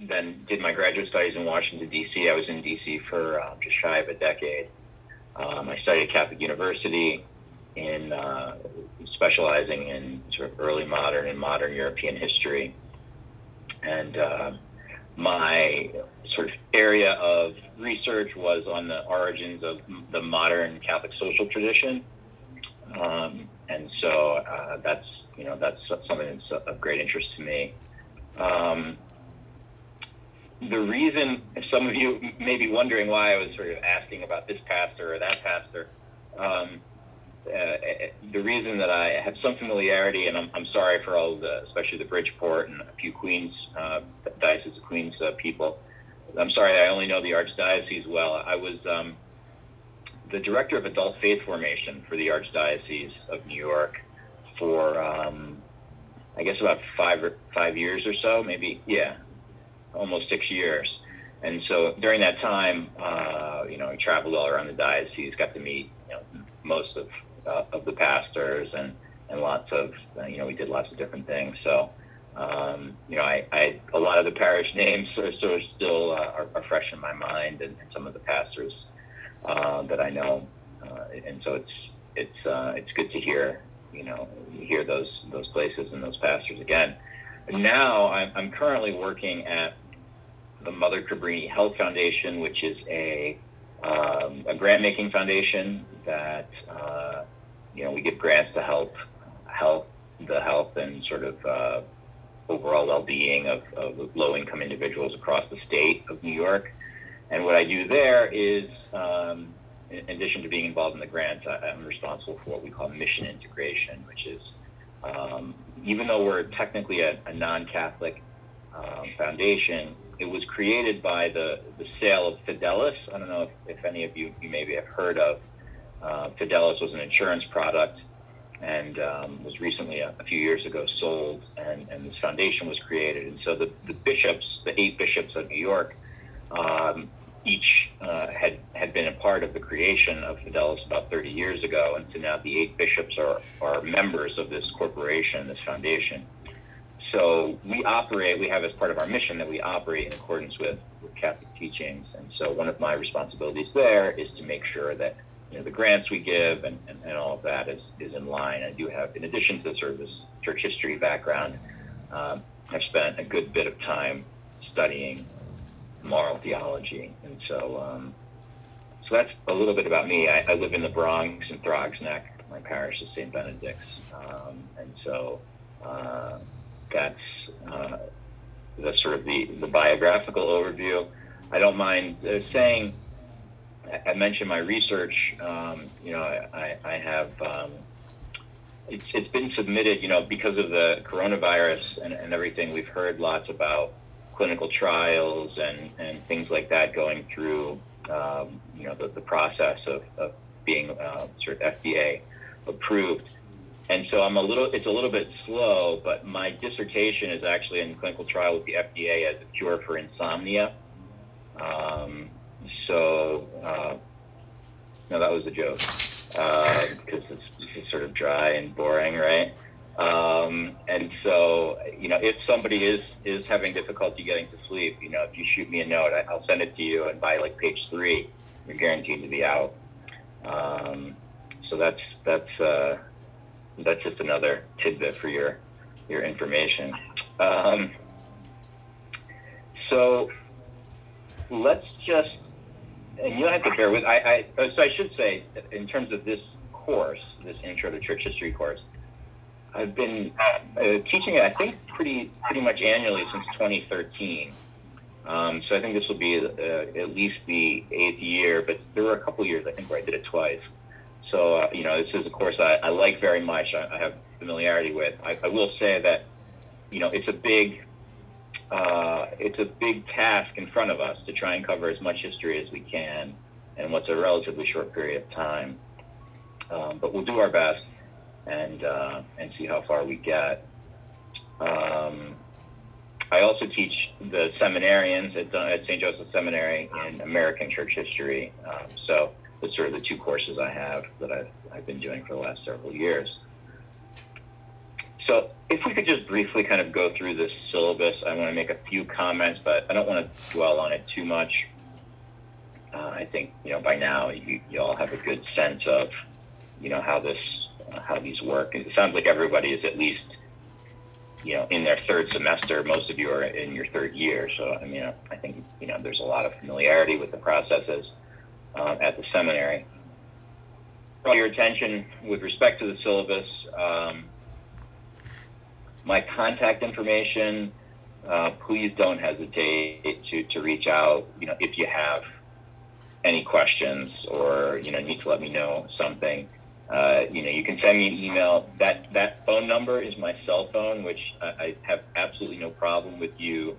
then did my graduate studies in Washington, D.C. I was in D.C. for just shy of a decade. I studied at Catholic University in specializing in sort of early modern and modern European history. And my sort of area of research was on the origins of the modern Catholic social tradition. And so that's, you know, that's something that's of great interest to me. The reason, if some of you may be wondering why I was sort of asking about this pastor or that pastor, the reason that I have some familiarity, and I'm sorry for all the, especially the Bridgeport and a few Queens, Diocese of Queens people, I'm sorry I only know the Archdiocese well. I was the Director of Adult Faith Formation for the Archdiocese of New York for, I guess, about five years or so, maybe, yeah, almost 6 years. And so during that time, you know, I traveled all around the diocese, got to meet, you know, most of the pastors and lots of, you know, we did lots of different things. So, you know, I a lot of the parish names are sort of still are fresh in my mind, and some of the pastors that I know. And so it's good to hear, you know, hear those places and those pastors again. Now I'm currently working at the Mother Cabrini Health Foundation, which is a grant-making foundation that, you know, we give grants to help the health and sort of overall well-being of low-income individuals across the state of New York. And what I do there is, in addition to being involved in the grants, I'm responsible for what we call mission integration, which is, even though we're technically a non-Catholic foundation, it was created by the sale of Fidelis. I don't know if any of you maybe have heard of. Fidelis was an insurance product and was recently, a few years ago, sold, and this foundation was created. And so the bishops, the 8 bishops of New York, each had been a part of the creation of Fidelis about 30 years ago, and so now the 8 bishops are members of this corporation, this foundation. So we have as part of our mission that we operate in accordance with Catholic teachings, and so one of my responsibilities there is to make sure that, you know, the grants we give and all of that is in line. I do have, in addition to sort of this church history background, I've spent a good bit of time studying moral theology, and so so that's a little bit about me. I live in the Bronx in Throgs Neck. My parish is St. Benedict's, and so that's sort of the biographical overview. I don't mind saying I mentioned my research. You know, I have it's been submitted. You know, because of the coronavirus and everything, we've heard lots about clinical trials and things like that going through, you know, the process of being sort of FDA approved. And so it's a little bit slow, but my dissertation is actually in clinical trial with the FDA as a cure for insomnia. No, that was a joke, because it's sort of dry and boring, right? And so, you know, if somebody is having difficulty getting to sleep, you know, if you shoot me a note, I'll send it to you, and by like page 3, you're guaranteed to be out. So that's just another tidbit for your information. So let's just, and you'll have to bear with, so I should say, in terms of this course, this Intro to Church History course, I've been teaching it, I think, pretty much annually since 2013. So I think this will be at least the 8th year, but there were a couple years, I think, where I did it twice. So, you know, this is a course I like very much, I have familiarity with. I will say that, you know, it's a big task in front of us to try and cover as much history as we can in what's a relatively short period of time. But we'll do our best and see how far we get. I also teach the seminarians at St. Joseph Seminary in American Church History. So that's sort of the 2 courses I have that I've been doing for the last several years. So if we could just briefly kind of go through this syllabus, I'm going to make a few comments, but I don't want to dwell on it too much. I think, by now you all have a good sense of, how these work. It sounds like everybody is at least, in their third semester. Most of you are in your third year. So, I think, there's a lot of familiarity with the processes at the seminary. For your attention with respect to the syllabus, my contact information, please don't hesitate to reach out, if you have any questions or, need to let me know something. You can send me an email. That phone number is my cell phone, which I have absolutely no problem with you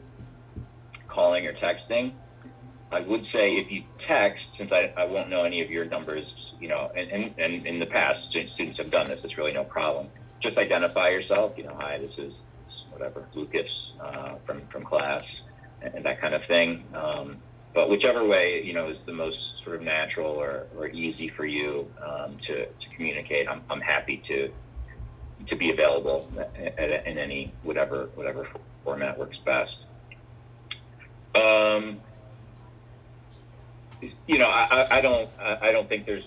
calling or texting. I would say if you text, since I won't know any of your numbers, and in the past, students have done this, it's really no problem. Just identify yourself, hi, this is whatever, Lucas from class, and that kind of thing. But whichever way, is the most sort of natural or easy for you to communicate, I'm happy to be available in any whatever format works best. I don't think there's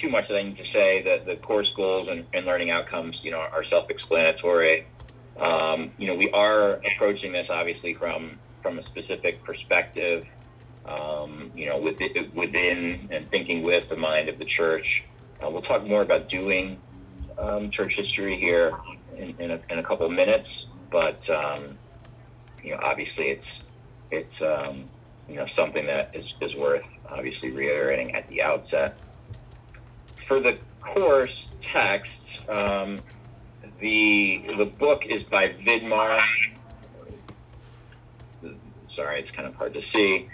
too much that I need to say. That the course goals and learning outcomes, are self-explanatory. We are approaching this obviously from a specific perspective. Within and thinking with the mind of the church. We'll talk more about doing church history here in a couple of minutes, but obviously it's something that is worth obviously reiterating at the outset. For the course text, the book is by Vidmar. Sorry, it's kind of hard to see.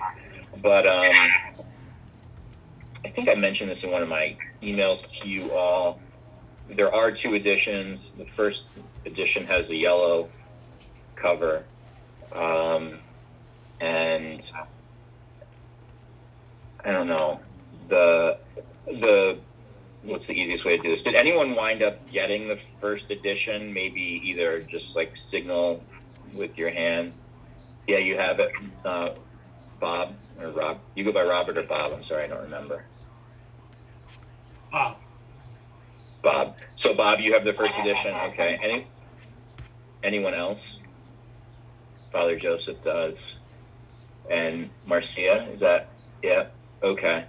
But I think I mentioned this in one of my emails to you all. There are two editions. The first edition has a yellow cover. And I don't know, what's the easiest way to do this? Did anyone wind up getting the first edition? Maybe either just like signal with your hand. Yeah, you have it. Bob or Rob? You go by Robert or Bob? I'm sorry, I don't remember. Bob. Bob. So Bob, you have the first edition. Okay. Anyone else? Father Joseph does. And Marcia, is that? Yeah. Okay.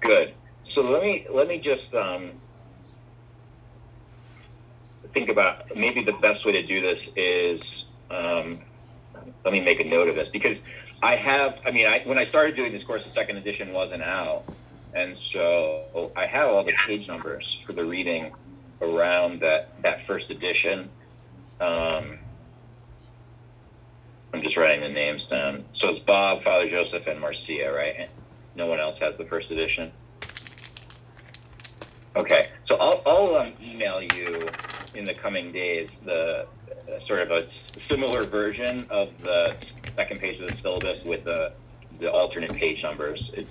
Good. So let me just think about maybe the best way to do this is let me make a note of this, because when I started doing this course, the second edition wasn't out, and so I have all the page numbers for the reading around that first edition. I'm just writing the names down. So it's Bob, Father Joseph, and Marcia, right? No one else has the first edition? Okay, so I'll email you in the coming days the sort of a similar version of the second page of the syllabus with the alternate page numbers. It's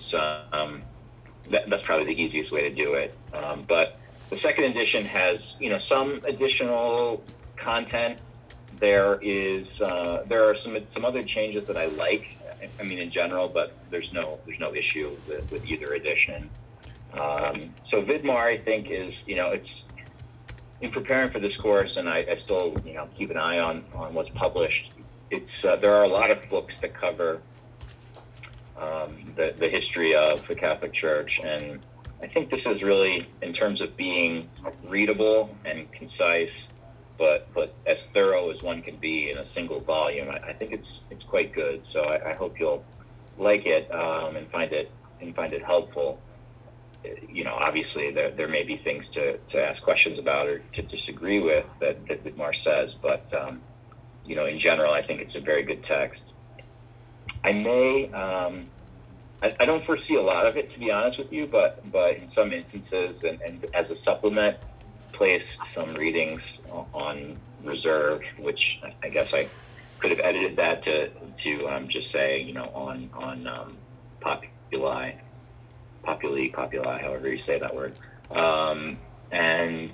that's probably the easiest way to do it. But the second edition has some additional content. There are some other changes that I like. I mean in general, but there's no issue with either edition. So Vidmar, I think, is it's. In preparing for this course, and I still, keep an eye on what's published. It's there are a lot of books that cover the history of the Catholic Church, and I think this is really, in terms of being readable and concise, but as thorough as one can be in a single volume. I think it's quite good. So I hope you'll like it and find it helpful. Obviously there may be things to ask questions about or to disagree with that Vidmar says, but, in general, I think it's a very good text. I may, I don't foresee a lot of it, to be honest with you, but in some instances and as a supplement, place some readings on reserve, which I guess I could have edited that to just say, on populi. Populi, however you say that word. And,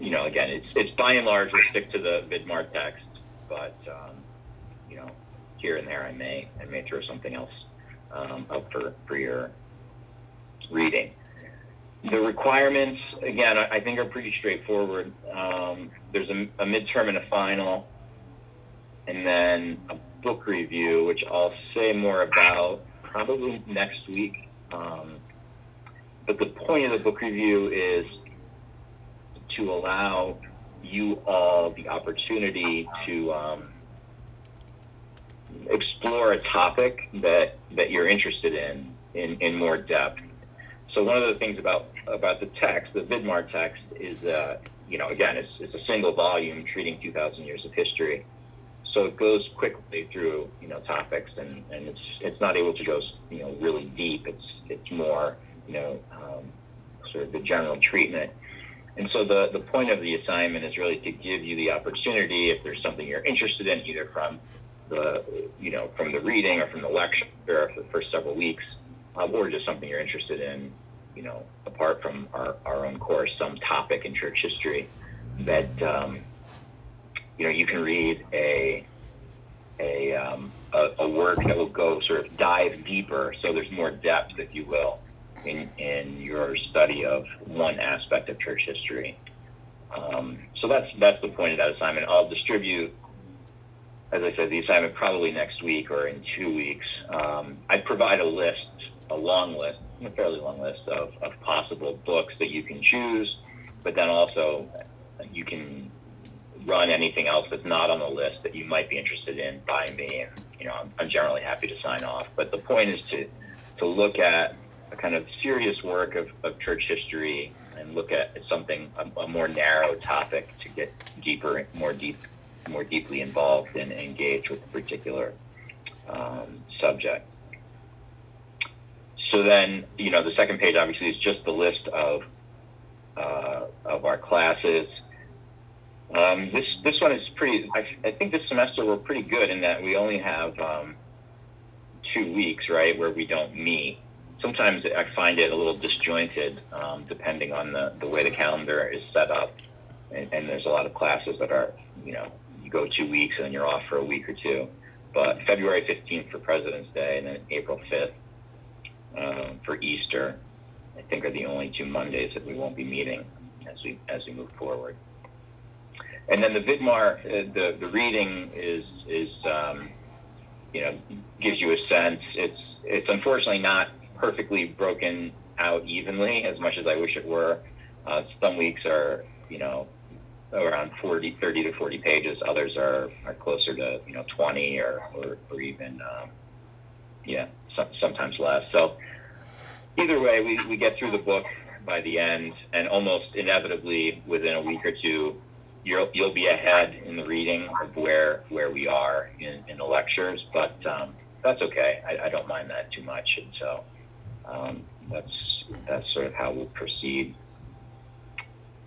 you know, again, it's by and large, we'll stick to the Vidmar text, but, you know, here and there I may throw something else up for your reading. The requirements, again, I think are pretty straightforward. There's a midterm and a final, and then a book review, which I'll say more about probably next week. But the point of the book review is to allow you all the opportunity to explore a topic that you're interested in more depth. So one of the things about the text, the Vidmar text, is, you know, again, it's a single volume treating 2,000 years of history. So it goes quickly through, you know, topics, and it's not able to go, you know, really deep. It's more, you know, sort of the general treatment. And so the point of the assignment is really to give you the opportunity, if there's something you're interested in, either from the, you know, from the reading or from the lecture for the first several weeks, or just something you're interested in, you know, apart from our own course, some topic in church history that, you know, you can read a work that will go sort of dive deeper. So there's more depth, if you will, in your study of one aspect of church history. So that's the point of that assignment. I'll distribute, as I said, the assignment probably next week or in 2 weeks. I provide a fairly long list of possible books that you can choose, but then also you can run anything else that's not on the list that you might be interested in by me. And, you know, I'm generally happy to sign off. But the point is to look at a kind of serious work of church history and look at something, a more narrow topic, to get deeper, more deeply involved and engaged with a particular subject. So then, you know, the second page obviously is just the list of our classes. This one is pretty, I think this semester we're pretty good in that we only have 2 weeks, right, where we don't meet. Sometimes I find it a little disjointed, depending on the way the calendar is set up. And there's a lot of classes that are, you know, you go 2 weeks and then you're off for a week or two. But February 15th for President's Day, and then April 5th for Easter, I think are the only two Mondays that we won't be meeting as we move forward. And then the Vidmar, the reading is you know, gives you a sense. It's unfortunately not perfectly broken out evenly, as much as I wish it were. Some weeks are, you know, around 30 to 40 pages. Others are closer to, you know, 20 or even, sometimes less. So either way, we get through the book by the end, and almost inevitably within a week or two, you'll be ahead in the reading of where we are in the lectures, but that's okay. I don't mind that too much. And so that's sort of how we'll proceed.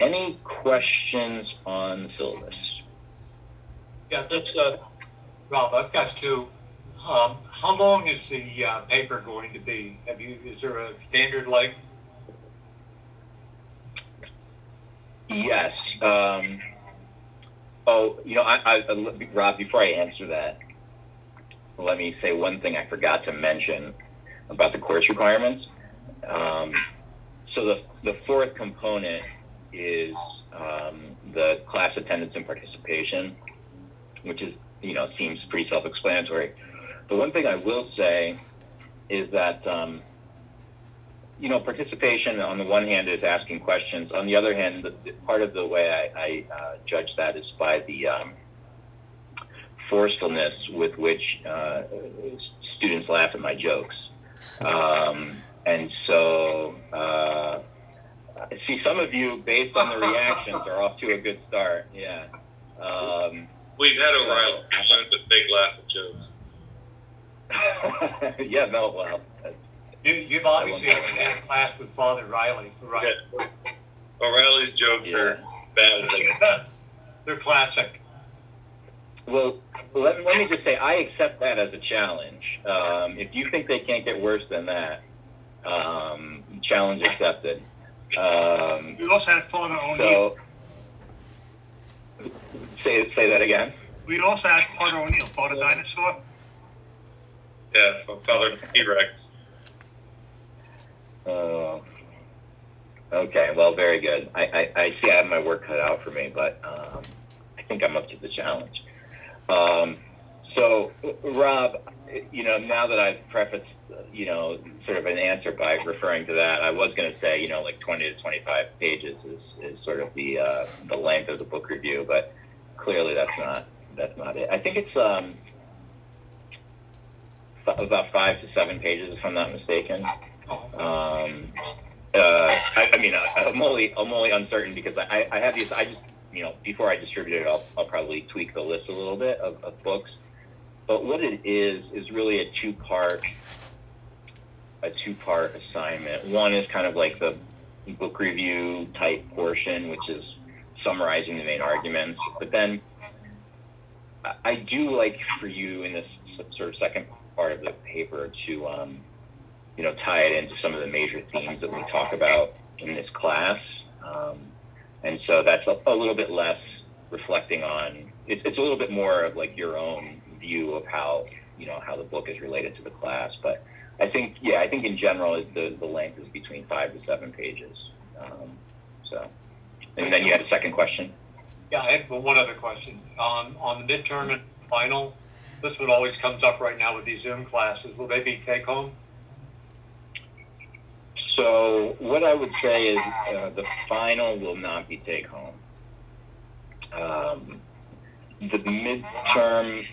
Any questions on the syllabus? Yeah, that's Rob. I've got two. How long is the paper going to be? Is there a standard length? Yes. You know, Rob, before I answer that, let me say one thing I forgot to mention about the course requirements. So the fourth component is the class attendance and participation, which is, you know, seems pretty self-explanatory. The one thing I will say is that, you know, participation on the one hand is asking questions. On the other hand, part of the way I judge that is by the forcefulness with which students laugh at my jokes. And so, see, some of you, based on the reactions, are off to a good start. Yeah. We've had O'Reilly present a big laugh at jokes. Yeah, Mel, well. You've obviously had a class with Father Riley, right? Yeah. O'Reilly's jokes are bad as they are. They're classic. Well, let me just say, I accept that as a challenge. If you think they can't get worse than that, challenge accepted. We also had Father O'Neill. So, say that again. We also had Father O'Neill, Father Dinosaur. Yeah, Father T-Rex. Okay, well, very good. I see I have my work cut out for me, but I think I'm up to the challenge. So, Rob, now that I've prefaced, sort of an answer by referring to that, I was going to say, 20 to 25 pages is sort of the length of the book review, but clearly that's not it. I think it's about 5 to 7 pages, if I'm not mistaken. I'm only uncertain because I have these. I just before I distribute it, I'll probably tweak the list a little bit of books. But what it is really a two-part assignment. One is kind of like the book review type portion, which is summarizing the main arguments. But then I do like for you in this sort of second part of the paper to tie it into some of the major themes that we talk about in this class. And so that's a little bit less reflecting on, it's a little bit more of like your own view of how the book is related to the class. But I think in general the length is between 5 to 7 pages. And then you had a second question. Yeah, I have one other question. On the midterm and final, this one always comes up right now with these Zoom classes. Will they be take home? So what I would say is the final will not be take home. The midterm,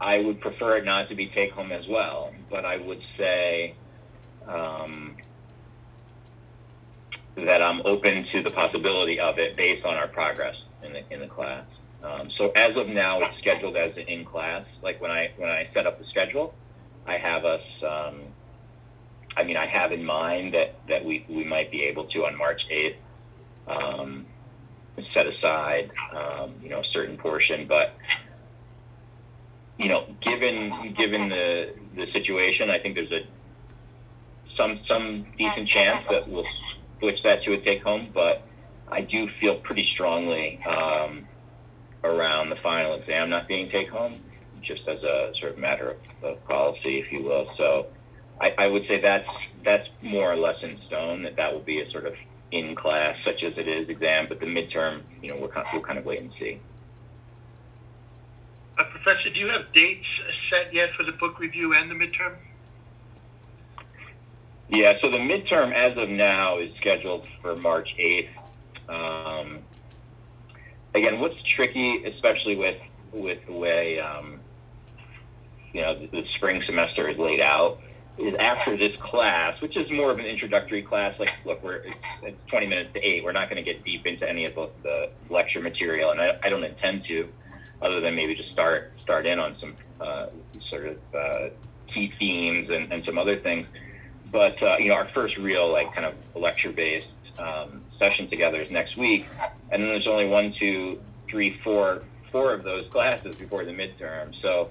I would prefer it not to be take home as well, but I would say that I'm open to the possibility of it based on our progress in the class. So as of now, it's scheduled as an in-class. Like when I set up the schedule, I have us. I have in mind that we might be able to on March 8th set aside a certain portion, but given the situation, I think there's some decent chance that we'll switch that to a take home. But I do feel pretty strongly around the final exam not being take home, just as a sort of matter of policy, if you will. So. I would say that's more or less in stone, that will be a sort of in-class, such as it is, exam, but the midterm, we'll kind of wait and see. Professor, do you have dates set yet for the book review and the midterm? Yeah, so the midterm, as of now, is scheduled for March 8th. Again, what's tricky, especially with the way, the spring semester is laid out, is after this class, which is more of an introductory class, like, look, it's 20 minutes to 8. We're not going to get deep into any of the lecture material, and I don't intend to, other than maybe just start in on some key themes and some other things. But, our first real, like, kind of lecture-based session together is next week, and then there's only 4 of those classes before the midterm. So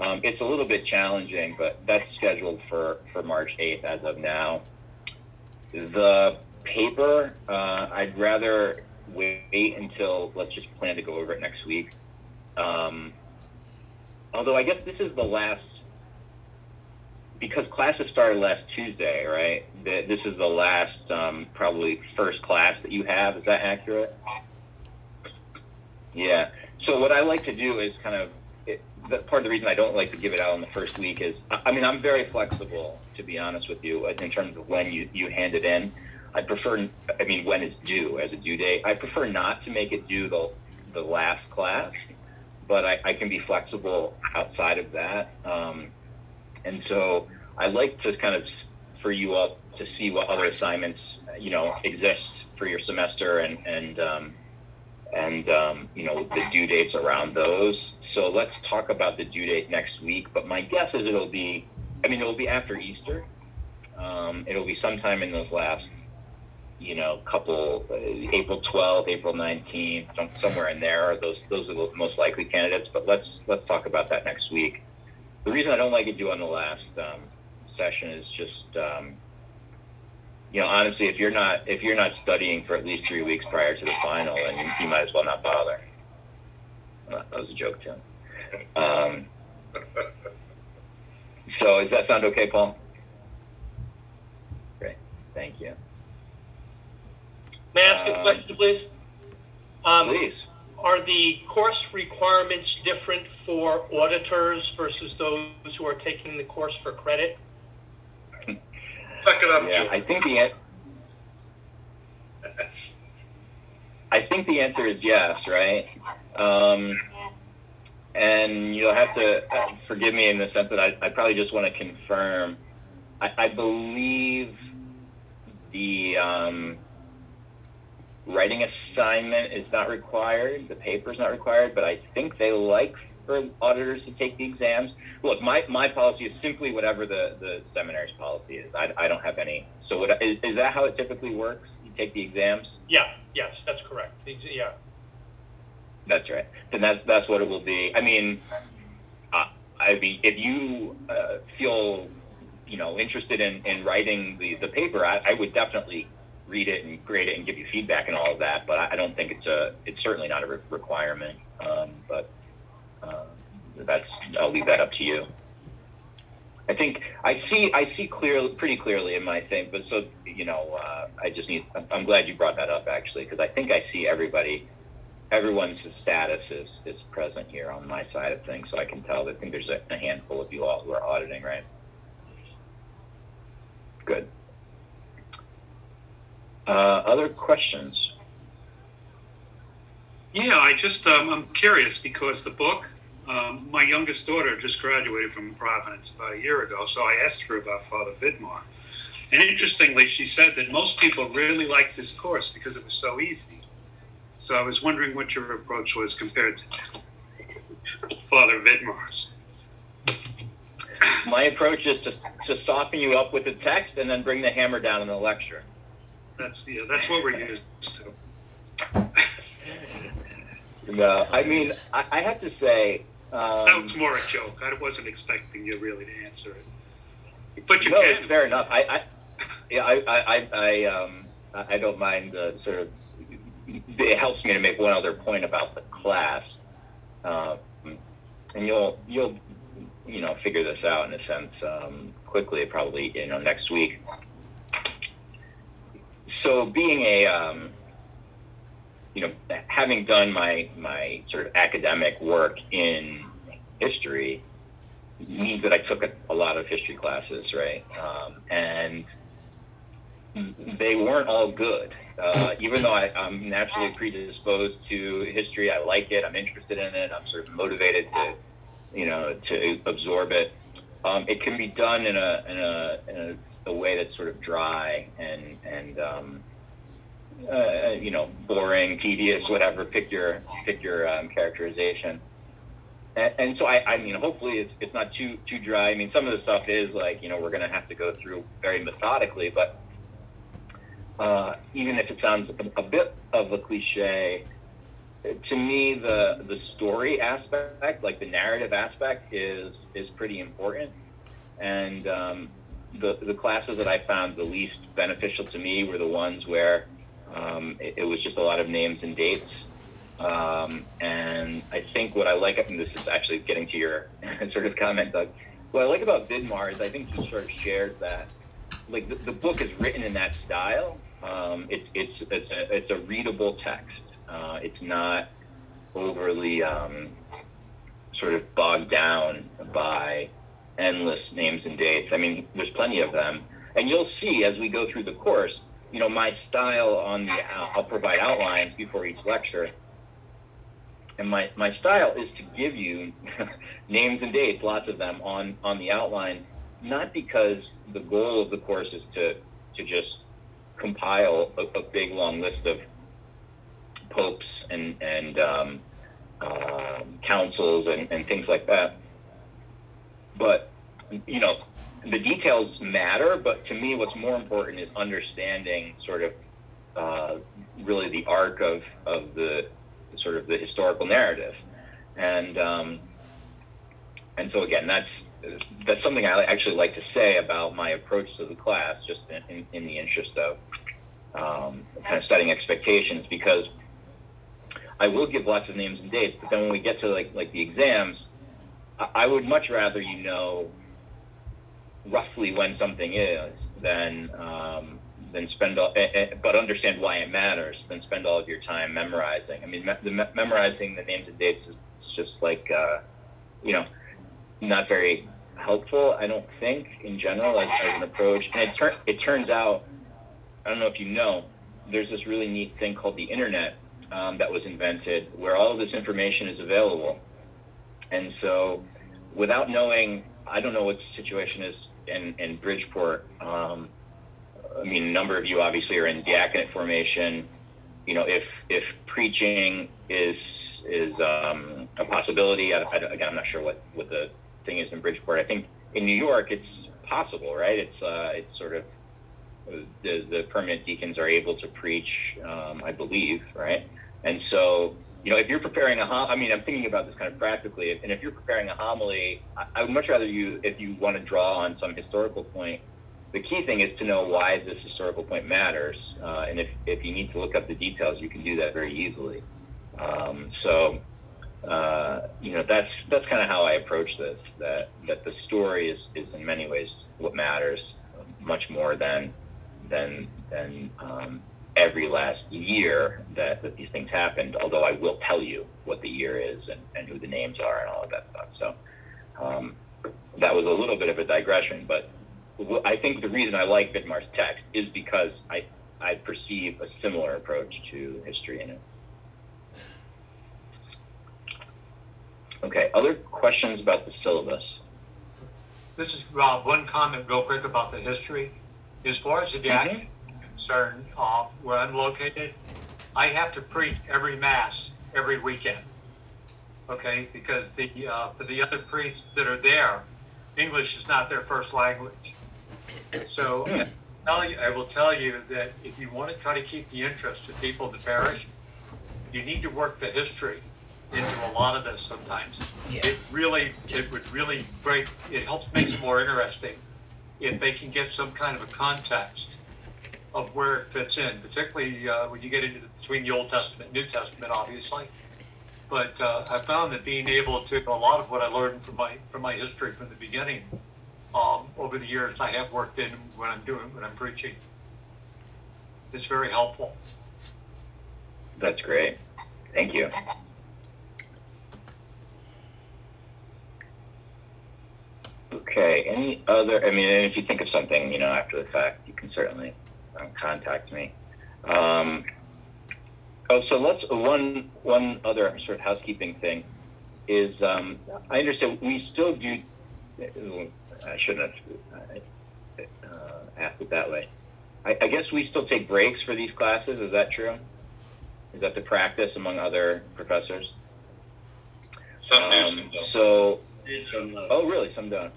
it's a little bit challenging, but that's scheduled for March 8th as of now. The paper, I'd rather wait until, let's just plan to go over it next week. Although I guess this is the last, because classes started last Tuesday, right? This is the last probably first class that you have. Is that accurate? Yeah. So what I like to do is kind of, part of the reason I don't like to give it out on the first week is, I'm very flexible, to be honest with you, in terms of when you hand it in. I prefer, when it's due, as a due date. I prefer not to make it due the last class, but I can be flexible outside of that. And so I like to kind of, for you all to see what other assignments, exist for your semester and the due dates around those. So let's talk about the due date next week. But my guess is it'll be after Easter. It'll be sometime in those last, couple, April 12th, April 19th, somewhere in there. Those are the most likely candidates. But let's talk about that next week. The reason I don't like it due on the last session is just you know, honestly, if you're not studying for at least 3 weeks prior to the final, then you might as well not bother. That was a joke, Tim. So does that sound okay, Paul? Great. Thank you. May I ask a question, please? Please. Are the course requirements different for auditors versus those who are taking the course for credit? Suck it up, yeah, Jim. I think the answer is yes, right? And you'll have to forgive me in the sense that I probably just want to confirm. I believe the writing assignment is not required, the paper is not required, but I think they like for auditors to take the exams. Look, my policy is simply whatever the seminary's policy is. I don't have any. So is that how it typically works? You take the exams? Yeah. Yes, that's correct. Yeah. That's right. Then that's what it will be. I mean, if you feel, you know, interested in writing the paper, I would definitely read it and grade it and give you feedback and all of that. But I don't think it's certainly not a requirement. I'll leave that up to you. I think I see pretty clearly in my thing, but so, you know, I'm glad you brought that up actually, because I think I see everyone's status is present here on my side of things. So I can tell I think there's a handful of you all who are auditing, right? Good. Other questions? Yeah, I just, I'm curious because the book, my youngest daughter just graduated from Providence about a year ago, so I asked her about Father Vidmar. And interestingly, she said that most people really liked this course because it was so easy. So I was wondering what your approach was compared to Father Vidmar's. My approach is to soften you up with the text and then bring the hammer down in the lecture. That's what we're used to. No, I mean, I have to say... that was more a joke. I wasn't expecting you really to answer it. But you can. No, fair enough. I don't mind sort of... It helps me to make one other point about the class. And you'll, you know, figure this out in a sense quickly, probably, you know, next week. So being a... you know, having done my sort of academic work in history means that I took a lot of history classes, right? And they weren't all good. Even though I'm naturally predisposed to history, I like it, I'm interested in it, I'm sort of motivated to, you know, to absorb it. It can be done in a way that's sort of dry and you know, boring, tedious, whatever. Pick your characterization. And so I mean, hopefully it's not too dry. I mean, some of the stuff is like, you know, we're gonna have to go through very methodically. But even if it sounds a bit of a cliche, to me, the story aspect, like the narrative aspect, is pretty important. And the classes that I found the least beneficial to me were the ones where it was just a lot of names and dates, and I think what I like, and this is actually getting to your sort of comment, Doug, what I like about Vidmar is I think he sort of shares that, like, the book is written in that style. It's a readable text. It's not overly sort of bogged down by endless names and dates. I mean, there's plenty of them, and you'll see as we go through the course. You know, my style on I'll provide outlines before each lecture, and my style is to give you names and dates, lots of them on the outline, not because the goal of the course is to just compile a big long list of popes and councils and things like that, but, you know, the details matter, but to me what's more important is understanding sort of really the arc of the sort of the historical narrative. And so again, that's that's something I actually like to say about my approach to the class, just in the interest of kind of setting expectations, because I will give lots of names and dates, but then when we get to like the exams, I would much rather you know roughly when something is than spend all, but understand why it matters, than spend all of your time memorizing. I mean, memorizing the names and dates is just like, you know, not very helpful, I don't think, in general, as an approach. And it turns out, I don't know if you know, there's this really neat thing called the internet that was invented, where all of this information is available. And so without knowing, I don't know what the situation is in Bridgeport. I mean, a number of you obviously are in diaconate formation. You know, if preaching is a possibility, again, I'm not sure what the thing is in Bridgeport. I think in New York it's possible, right? It's sort of the permanent deacons are able to preach, I believe, right? And so, you know, if you're preparing a homily, I mean, I'm thinking about this kind of practically, and if you're preparing a homily, I would much rather you, if you want to draw on some historical point, the key thing is to know why this historical point matters. And if you need to look up the details, you can do that very easily. You know, that's kind of how I approach this, that the story is in many ways what matters, much more than every last year that these things happened, although I will tell you what the year is and who the names are and all of that stuff. So that was a little bit of a digression, but I think the reason I like Vidmar's text is because I perceive a similar approach to history in it. Okay, other questions about the syllabus? This is Rob. One comment real quick about the history. As far as the diaconate is concerned, where I'm located, I have to preach every Mass every weekend, okay? Because for the other priests that are there, English is not their first language. So I will tell you that if you want to try to keep the interest of people in the parish, you need to work the history into a lot of this sometimes. Yeah. It helps make it more interesting if they can get some kind of a context of where it fits in, particularly when you get into between the Old Testament and New Testament, obviously. But I found that being able to, a lot of what I learned from my history from the beginning, over the years, I have worked in when I'm preaching. It's very helpful. That's great. Thank you. Okay, any other, I mean, if you think of something, you know, after the fact, you can certainly contact me. So let's, one other sort of housekeeping thing is, I understand we still do, I shouldn't have asked it that way. I guess we still take breaks for these classes, is that true? Is that the practice among other professors? Some do, some don't. So, some, oh, really? Some don't.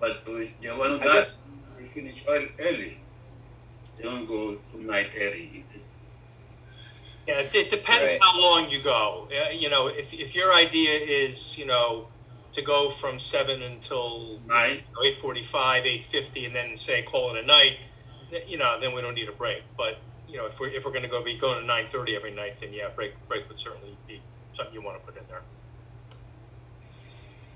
But the one that we finish early, they don't go to night early. Yeah, it depends right. How long you go. You know, if your idea is, you know, to go from 7 until 9, 8:45, 8:50, and then say call it a night, you know, then we don't need a break. But you know, if we're going to be going to 9:30 every night, then yeah, break would certainly be something you want to put in there.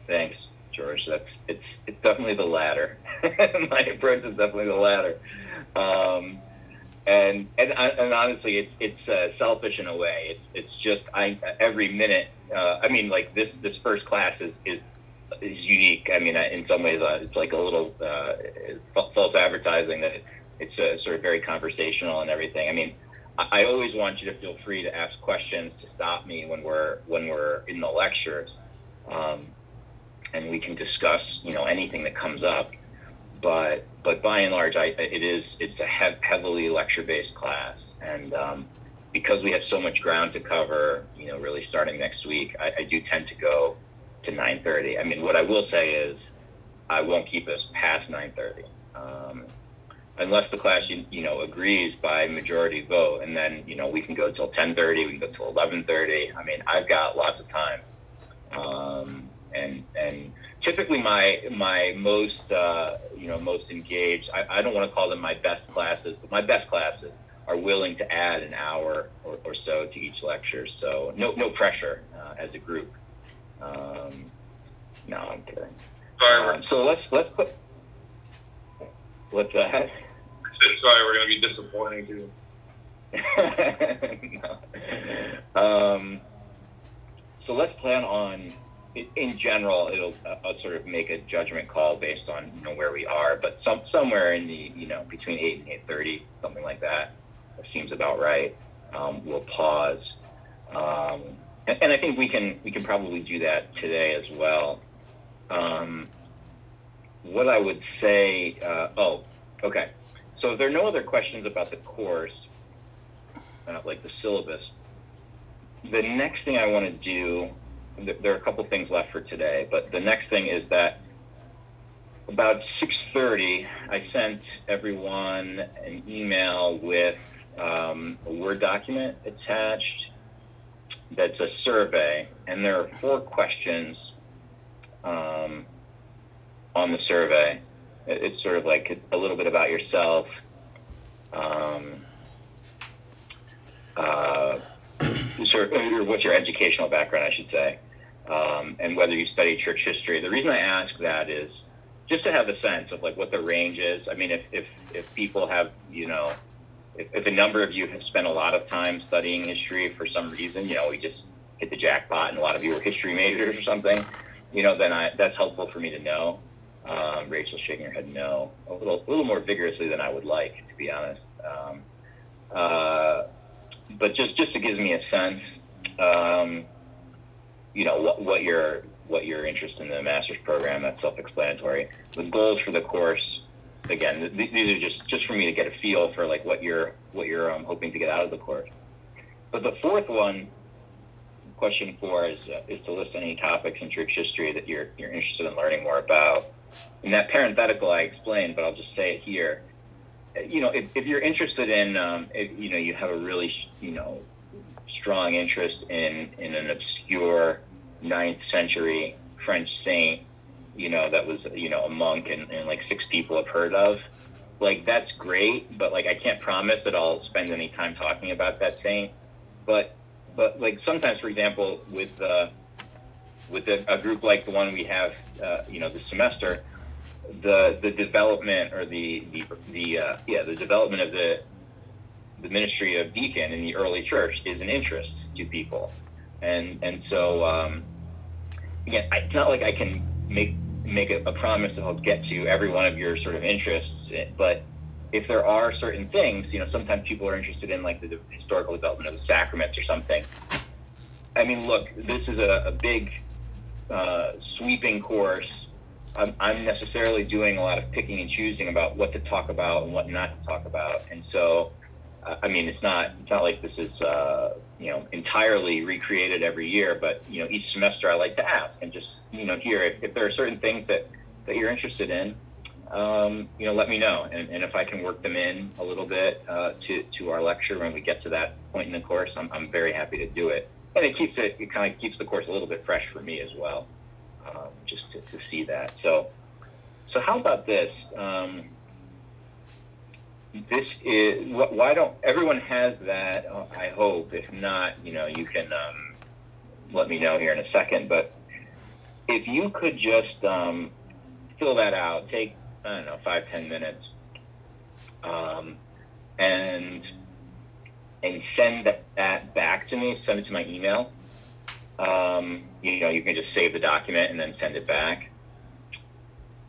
Thanks, George. It's definitely the latter. My approach is definitely the latter, and honestly, it's selfish in a way. It's just every minute. I mean, like this first class is unique. I mean, in some ways, it's like a little false advertising that it's a sort of very conversational and everything. I mean, I always want you to feel free to ask questions, to stop me when we're in the lectures. And we can discuss, you know, anything that comes up, but by and large, it's a heavily lecture-based class, and because we have so much ground to cover, you know, really starting next week, I do tend to go to 9:30. I mean, what I will say is, I won't keep us past 9:30, unless the class you know agrees by majority vote, and then you know we can go till 10:30, we can go till 11:30. I mean, I've got lots of time. And typically my most most engaged, I don't want to call them my best classes, but my best classes are willing to add an hour or so to each lecture. So no pressure as a group. No, I'm kidding. Sorry. So let's put what the heck? I said sorry. We're gonna be disappointing too. No. So let's plan on, in general, I'll sort of make a judgment call based on where we are, but somewhere in the between 8 and 8:30, something like that, seems about right. We'll pause, and I think we can probably do that today as well. What I would say, okay. So if there are no other questions about the course, like the syllabus, the next thing I want to do, there are a couple things left for today, but the next thing is that about 6:30, I sent everyone an email with a Word document attached that's a survey, and there are 4 questions on the survey. It's sort of like a little bit about yourself, or what's your educational background, I should say, and whether you study church history. The reason I ask that is just to have a sense of like what the range is. I mean, if people have, if a number of you have spent a lot of time studying history for some reason, we just hit the jackpot and a lot of you are history majors or something, then that's helpful for me to know. Rachel's shaking her head no, a little more vigorously than I would like, to be honest. But just to give me a sense, what your interest in the master's program, that's self-explanatory. The goals for the course, again, these are just for me to get a feel for like what you're hoping to get out of the course. But the fourth one, question 4, is to list any topics in church history that you're interested in learning more about. And that parenthetical I explained, but I'll just say it here. If you're interested in, you have a really, strong interest in an obscure 9th century French saint, that was, a monk and like 6 people have heard of, like, that's great. But like, I can't promise that I'll spend any time talking about that saint. But like sometimes, for example, with a group like the one we have, this semester, the development or the development of the ministry of deacon in the early church is an interest to people, and so again, it's not like I can make a promise that I'll get to every one of your sort of interests, but if there are certain things, sometimes people are interested in like the historical development of the sacraments or something. I mean, look, this is a big sweeping course. I'm necessarily doing a lot of picking and choosing about what to talk about and what not to talk about, and so I mean, it's not like this is entirely recreated every year, but each semester I like to ask and just here if there are certain things that you're interested in, let me know, and if I can work them in a little bit to our lecture when we get to that point in the course, I'm very happy to do it, and it kind of keeps the course a little bit fresh for me as well. Just to see that. So how about this? This is, why don't everyone has that? I hope. If not, you can let me know here in a second. But if you could just fill that out, take 5-10 minutes, and send that back to me. Send it to my email. You can just save the document and then send it back.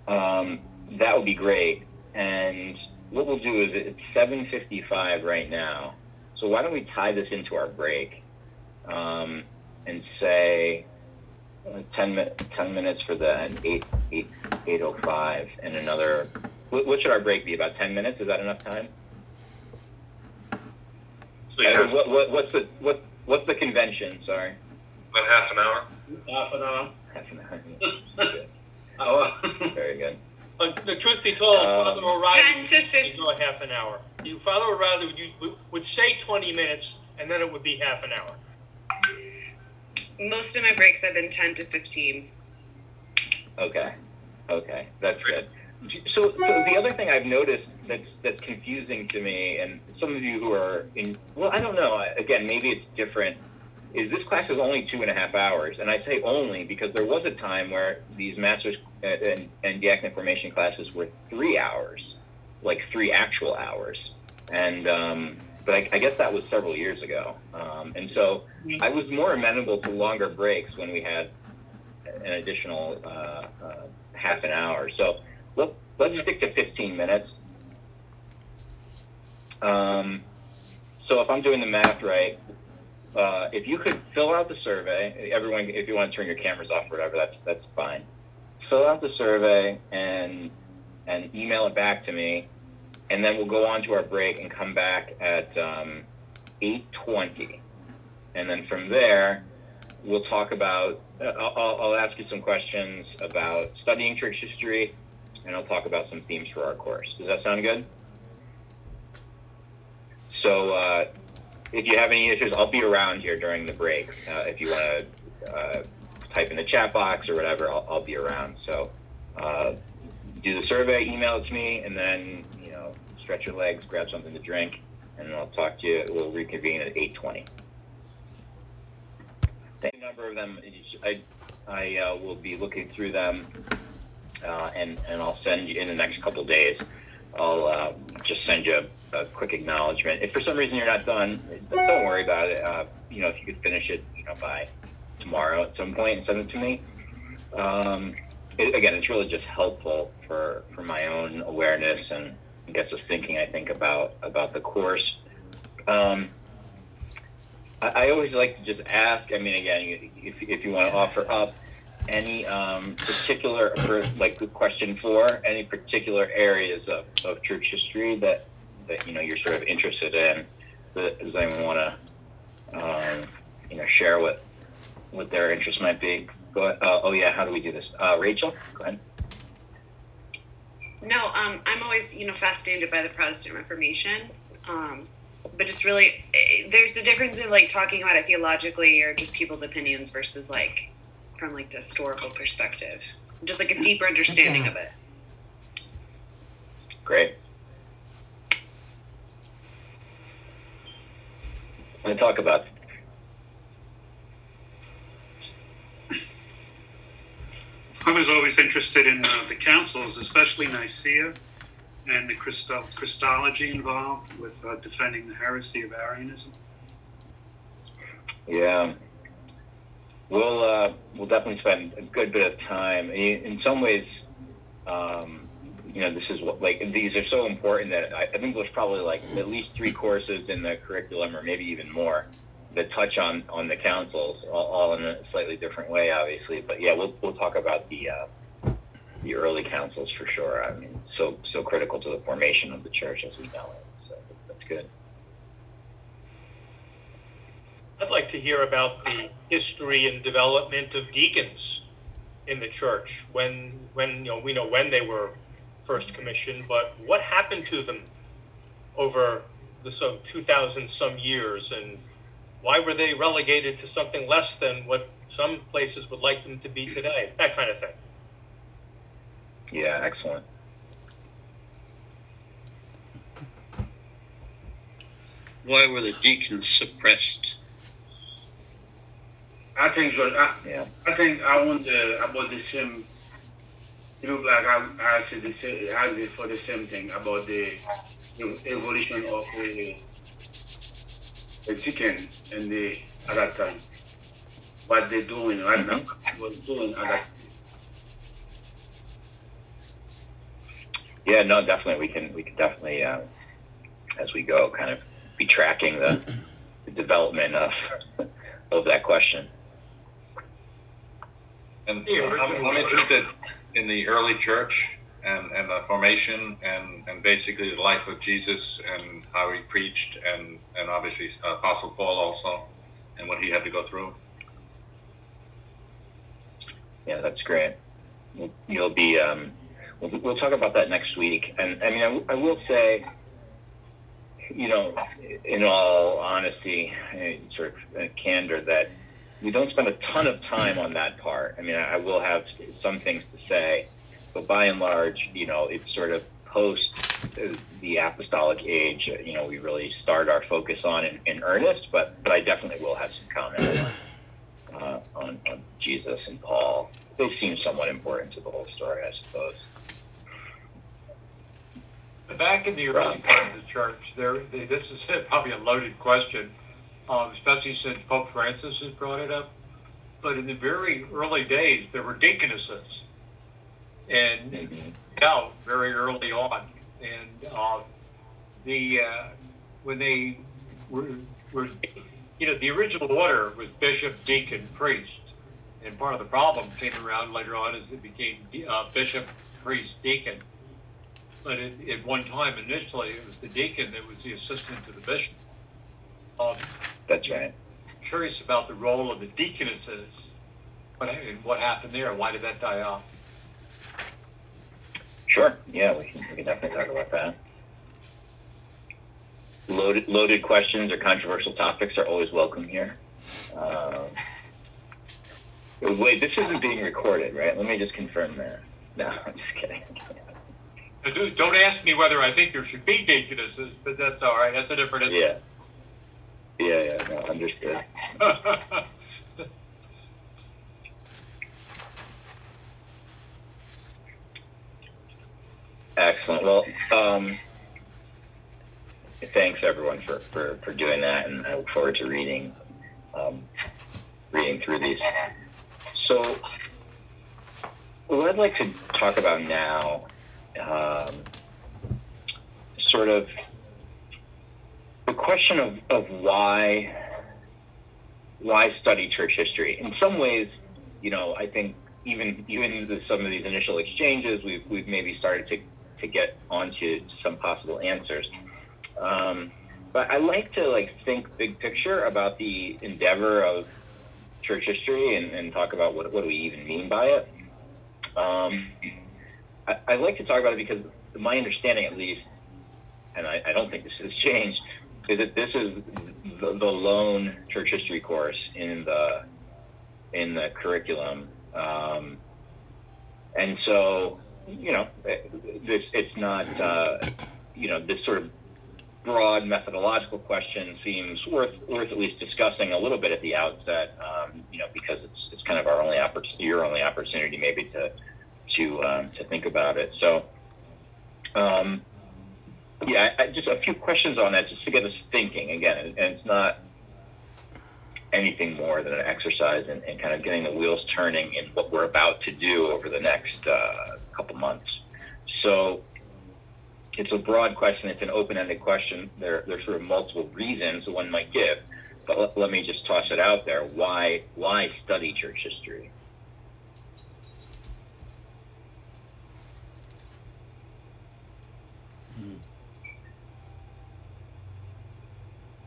That would be great. And what we'll do is, it's 7:55 right now, so why don't we tie this into our break, and say 10 minutes for the 8:05, and another. What should our break be? About 10 minutes? Is that enough time? So what's the convention? Sorry. About half an hour. Hour. Very good. The truth be told, Father O'Reilly would go half an hour. Father O'Reilly would say 20 minutes, and then it would be half an hour. Most of my breaks have been 10 to 15. Okay, that's good. So the other thing I've noticed that's confusing to me, and some of you who are in, well, I don't know, again, maybe it's different, is this class is only 2.5 hours. And I say only because there was a time where these master's and diaconate formation classes were 3 hours, like 3 actual hours. And, but I guess that was several years ago. And so I was more amenable to longer breaks when we had an additional half an hour. So let's stick to 15 minutes. So if I'm doing the math right, if you could fill out the survey, everyone, if you want to turn your cameras off or whatever, that's fine. Fill out the survey and email it back to me, and then we'll go on to our break and come back at 8:20. And then from there, we'll talk about, I'll ask you some questions about studying church history, and I'll talk about some themes for our course. Does that sound good? So if you have any issues, I'll be around here during the break. If you want to type in the chat box or whatever, I'll be around. So do the survey, email it to me, and then, you know, stretch your legs, grab something to drink, and I'll talk to you. We'll reconvene at 8:20. A number of them, I will be looking through them, and I'll send you in the next couple of days. I'll just send you a quick acknowledgement. If for some reason you're not done, don't worry about it. You know, if you could finish it, you know, by tomorrow at some point and send it to me. Again, it's really just helpful for my own awareness and gets us thinking, I think, about the course. I always like to just ask, I mean, again, if you want to offer up any particular, like good question for any particular areas of church history that, you know, you're sort of interested in, that does anyone want to, you know, share what their interest might be? Go ahead. Oh yeah, how do we do this? Rachel, go ahead. No, I'm always, you know, fascinated by the Protestant Reformation. But just really, there's the difference in like talking about it theologically or just people's opinions versus like from like the historical perspective, just like a deeper understanding of it. Great. I'm going to talk about it. I was always interested in the councils, especially Nicaea, and the Christology involved with defending the heresy of Arianism. Yeah, we'll definitely spend a good bit of time. In some ways, you know, this is what, like, these are so important that I think there's probably like at least 3 courses in the curriculum, or maybe even more, that touch on the councils, all in a slightly different way, obviously. But yeah, we'll talk about the early councils for sure. I mean, so critical to the formation of the church as we know it. So that's good. I'd like to hear about the history and development of deacons in the church. When you know, we know when they were first commissioned, but what happened to them over the 2,000 some years, and why were they relegated to something less than what some places would like them to be today? That kind of thing. Yeah, excellent. Why were the deacons suppressed? I about the same. It looked like I said the same. I asked for the same thing about the evolution of the deacon and the at that time. What they doing right now? What was doing at that time? Yeah, no, definitely. We can definitely, as we go, kind of be tracking the development of that question. And I'm interested in the early church and the formation and basically the life of Jesus and how he preached and obviously Apostle Paul also and what he had to go through. Yeah, that's great. You'll be. We'll talk about that next week. And I mean, I will say, you know, in all honesty and sort of candor, that We don't spend a ton of time on that part. I mean, I will have some things to say, but by and large, you know, it's sort of post the apostolic age, you know, we really start our focus on in earnest, but I definitely will have some comments on Jesus and Paul. They seem somewhat important to the whole story, I suppose. Back in the early part of the church, this is probably a loaded question, especially since Pope Francis has brought it up. But in the very early days, there were deaconesses, and very early on, and when they were, you know, the original order was bishop, deacon, priest, and part of the problem came around later on as it became bishop, priest, deacon. But at one time, initially, it was the deacon that was the assistant to the bishop. That's right. I'm curious about the role of the deaconesses and what happened there. Why did that die off? Sure. Yeah, we can definitely talk about that. Loaded questions or controversial topics are always welcome here. Wait, this isn't being recorded, right? Let me just confirm that. No, I'm just kidding. Don't ask me whether I think there should be deaconesses, but that's all right. That's a different issue. Yeah. No, understood. Excellent. Well, thanks everyone for doing that, and I look forward to reading through these. So, what I'd like to talk about now. Sort of the question of why study church history. In some ways, you know, I think even with some of these initial exchanges, we've maybe started to get onto some possible answers. But I like to think big picture about the endeavor of church history and talk about what do we even mean by it. I like to talk about it because my understanding, at least, and I don't think this has changed, is that this is the lone church history course in the curriculum, and so, you know, it's not you know, this sort of broad methodological question seems worth at least discussing a little bit at the outset, you know, because it's kind of our only opportunity, your only opportunity maybe to think about it. So, just a few questions on that, just to get us thinking again, and it's not anything more than an exercise and kind of getting the wheels turning in what we're about to do over the next couple months. So it's a broad question. It's an open-ended question. There's sort of multiple reasons one might give, but let me just toss it out there. Why study church history?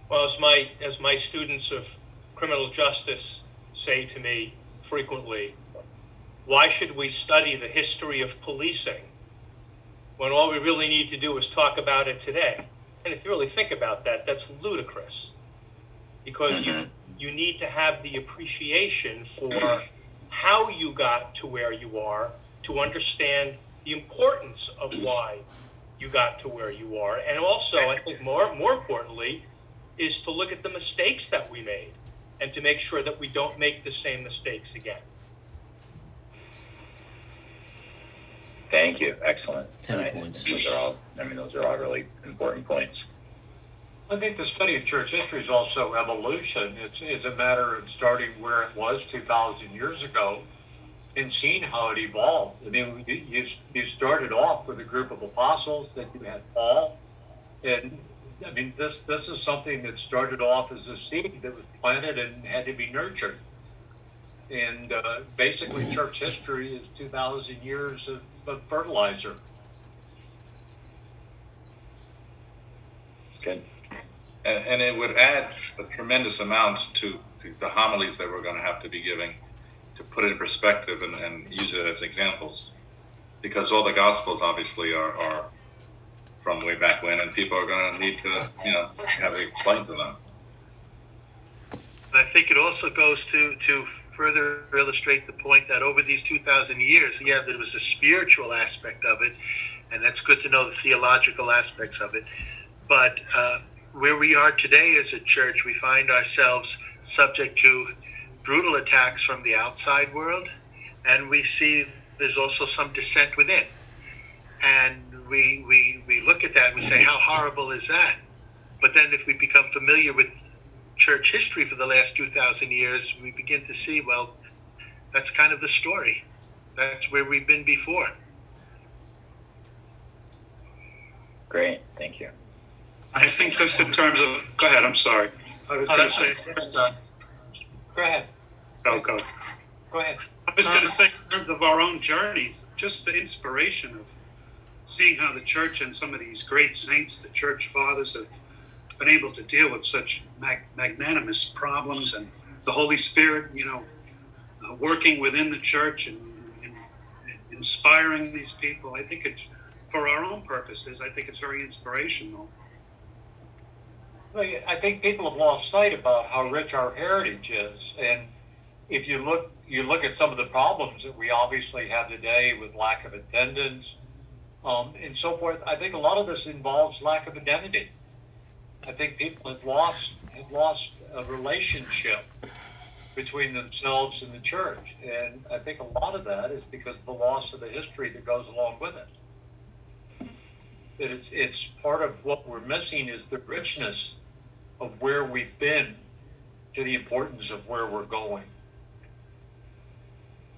Well, as my students of criminal justice say to me frequently, why should we study the history of policing when all we really need to do is talk about it today? And if you really think about that, that's ludicrous, because you need to have the appreciation for how you got to where you are to understand the importance of why you got to where you are. And also, I think more importantly, is to look at the mistakes that we made and to make sure that we don't make the same mistakes again. Thank you. Excellent. 10 points. Those are all really important points. I think the study of church history is also evolution. It's a matter of starting where it was 2,000 years ago and seeing how it evolved. I mean, you started off with a group of apostles, then you had Paul, and I mean, this is something that started off as a seed that was planted and had to be nurtured. And basically, church history is 2,000 years of fertilizer. Good. And it would add a tremendous amount to the homilies that we're going to have to be giving to put it in perspective and use it as examples. Because all the Gospels, obviously, are from way back when, and people are going to need to, you know, have it explained to them. And I think it also goes to further illustrate the point that over these 2,000 years, yeah, there was a spiritual aspect of it, and that's good to know the theological aspects of it. But where we are today as a church, we find ourselves subject to brutal attacks from the outside world, and we see there's also some dissent within. And we look at that and we say, how horrible is that? But then if we become familiar with church history for the last 2,000 years, we begin to see, well, that's kind of the story. That's where we've been before. Great, thank you. I think just in terms of, go ahead, I'm sorry. I was going to say, go ahead. Oh, go. Go ahead. I was going to say, in terms of our own journeys, just the inspiration of seeing how the church and some of these great saints, the church fathers, have been able to deal with such magnanimous problems, and the Holy Spirit, working within the church and inspiring these people. I think it's, for our own purposes, I think it's very inspirational. I think people have lost sight about how rich our heritage is, and if you look at some of the problems that we obviously have today with lack of attendance and so forth. I think a lot of this involves lack of identity. I think people have lost a relationship between themselves and the church, and I think a lot of that is because of the loss of the history that goes along with it. That it's part of what we're missing is the richness of where we've been to the importance of where we're going.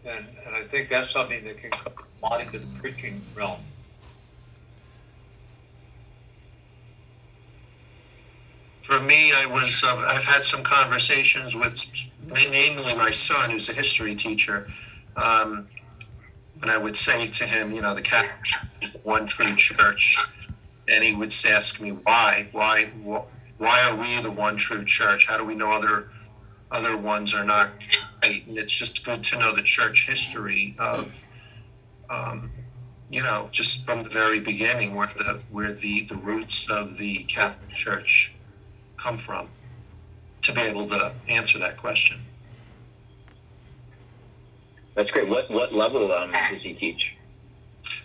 And I think that's something that can come a lot into the preaching realm. For me, I've had some conversations with, namely my son, who's a history teacher, and I would say to him, the Catholic Church is the one true church, and he would ask me, why are we the one true church? How do we know other ones are not right? And it's just good to know the church history of, just from the very beginning, where the roots of the Catholic Church come from, to be able to answer that question. That's great. What level does he teach?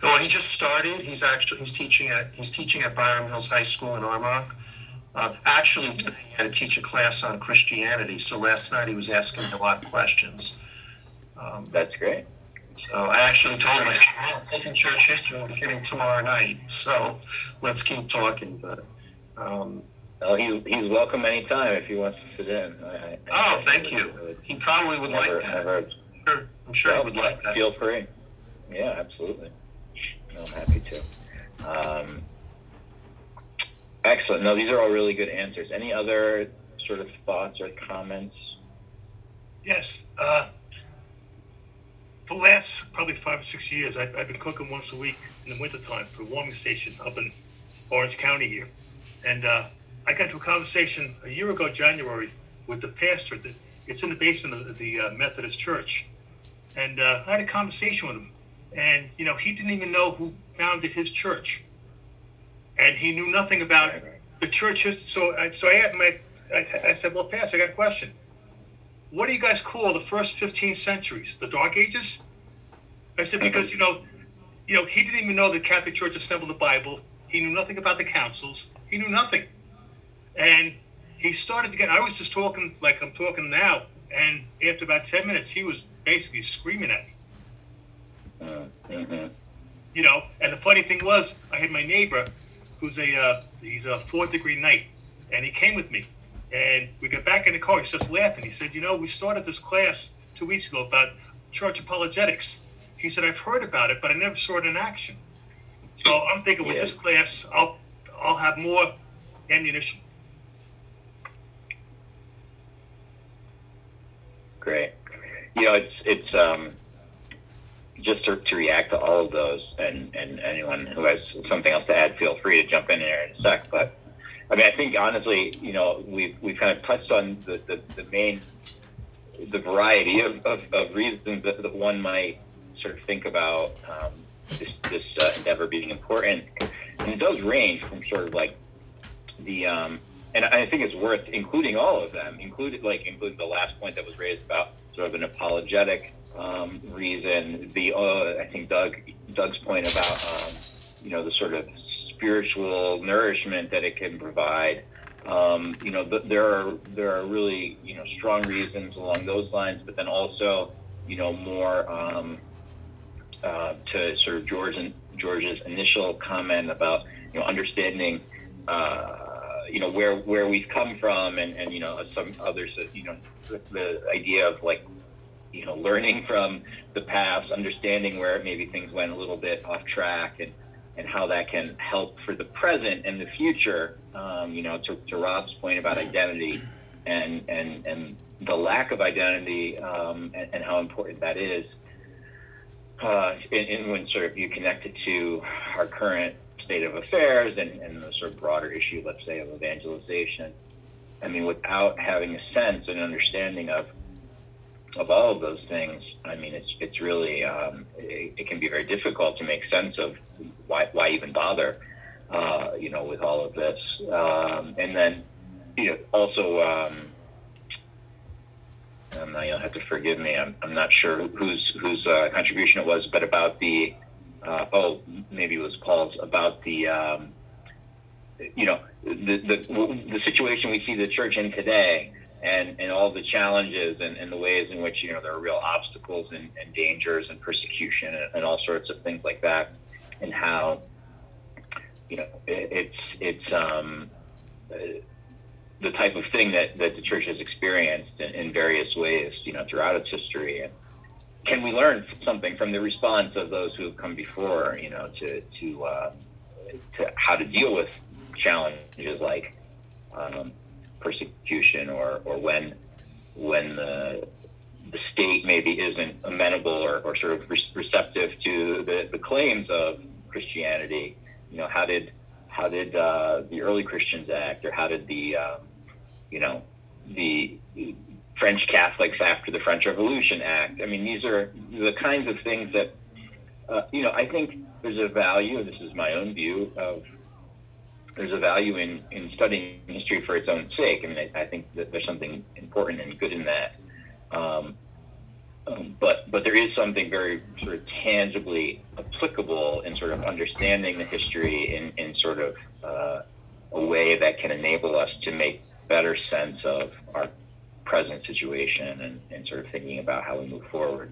Well, he just started. He's teaching at Byram Hills High School in Armonk. Actually, today he had to teach a class on Christianity. So last night he was asking me a lot of questions. That's great. So I actually told him, I said, well, I'm taking church history beginning tomorrow night. So let's keep talking. But he's welcome anytime if he wants to sit in. I thank you. He probably would like that. I'm sure he would like that. Feel free. Yeah, absolutely. I'm happy to. Excellent. No, these are all really good answers. Any other sort of thoughts or comments? Yes. For the last probably 5 or 6 years, I've been cooking once a week in the wintertime for a warming station up in Orange County here. And I got to a conversation a year ago, January, with the pastor. It's in the basement of the Methodist Church. And I had a conversation with him. And, he didn't even know who founded his church. And he knew nothing about the church history. So I said, well, Pastor, I got a question. What do you guys call the first 15 centuries, the Dark Ages? I said, because, he didn't even know the Catholic Church assembled the Bible. He knew nothing about the councils. He knew nothing. And he started to get, I was just talking like I'm talking now, and after about 10 minutes, he was basically screaming at me. And the funny thing was, I had my neighbor, who's he's a fourth degree knight, and he came with me. And we got back in the car, he's just laughing. He said, we started this class 2 weeks ago about church apologetics. He said, I've heard about it, but I never saw it in action. So I'm thinking with this class, I'll have more ammunition. Great. It's just to react to all of those, and anyone who has something else to add, feel free to jump in there in a sec. But I mean, I think honestly, we've kind of touched on the variety of reasons that one might sort of think about this endeavor being important, and it does range from sort of like the And I think it's worth including all of them, including the last point that was raised about sort of an apologetic reason. I think Doug's point about the sort of spiritual nourishment that it can provide. There are really strong reasons along those lines, but then also more to sort of George's initial comment about understanding where we've come from and some others the idea of learning from the past, understanding where maybe things went a little bit off track and how that can help for the present and the future, to Rob's point about identity and the lack of identity, and how important that is, and when sort of you connect it to our current state of affairs and the sort of broader issue, let's say, of evangelization. I mean, without having a sense and understanding of all of those things, I mean, it's really it can be very difficult to make sense of why even bother, with all of this, and then also now you'll have to forgive me. I'm not sure whose contribution it was, but about the maybe it was Paul's about the the situation we see the church in today. And all the challenges and the ways in which there are real obstacles and dangers and persecution and all sorts of things like that, and how it's the type of thing that the church has experienced in various ways throughout its history. And can we learn something from the response of those who have come before to how to deal with challenges like persecution, or when the state maybe isn't amenable or sort of receptive to the claims of Christianity. How did the early Christians act, or how did the French Catholics after the French Revolution act? I mean, these are the kinds of things that I think there's a value, and this is my own view of. There's a value in studying history for its own sake. I mean, I think that there's something important and good in that. But there is something very sort of tangibly applicable in sort of understanding the history in sort of a way that can enable us to make better sense of our present situation and sort of thinking about how we move forward.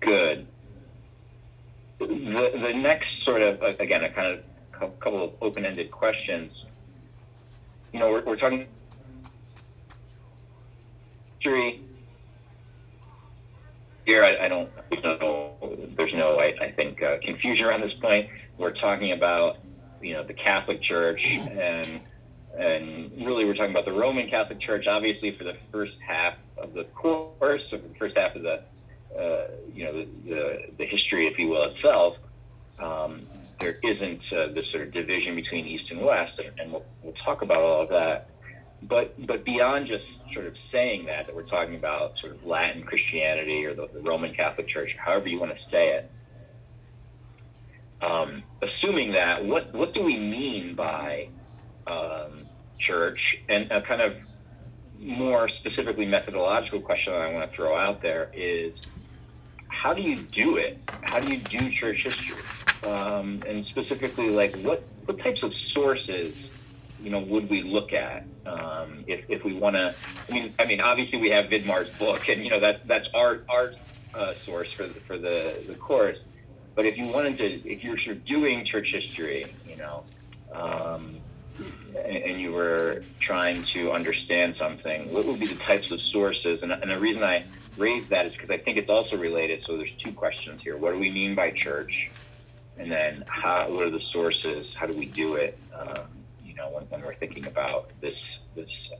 Good. The next sort of, again, a kind of couple of open-ended questions. We're talking history. Here, I don't know. There's no, I think, confusion around this point. We're talking about, the Catholic Church, and really we're talking about the Roman Catholic Church. Obviously, for the first half of the course, or the first half of the the history, if you will, itself, there isn't this sort of division between East and West, and we'll talk about all of that. But beyond just sort of saying that we're talking about sort of Latin Christianity or the Roman Catholic Church, however you want to say it, assuming that, what do we mean by church? And a kind of more specifically methodological question that I want to throw out there is, how do you do it? How do you do church history? And specifically, like, what types of sources, would we look at if we want to? I mean, obviously we have Vidmar's book, and that's our source for the course. But if you're sort of doing church history, and you were trying to understand something, what would be the types of sources? And the reason I raise that is because I think it's also related. So there's two questions here. What do we mean by church? And then what are the sources? How do we do it? When we're thinking about this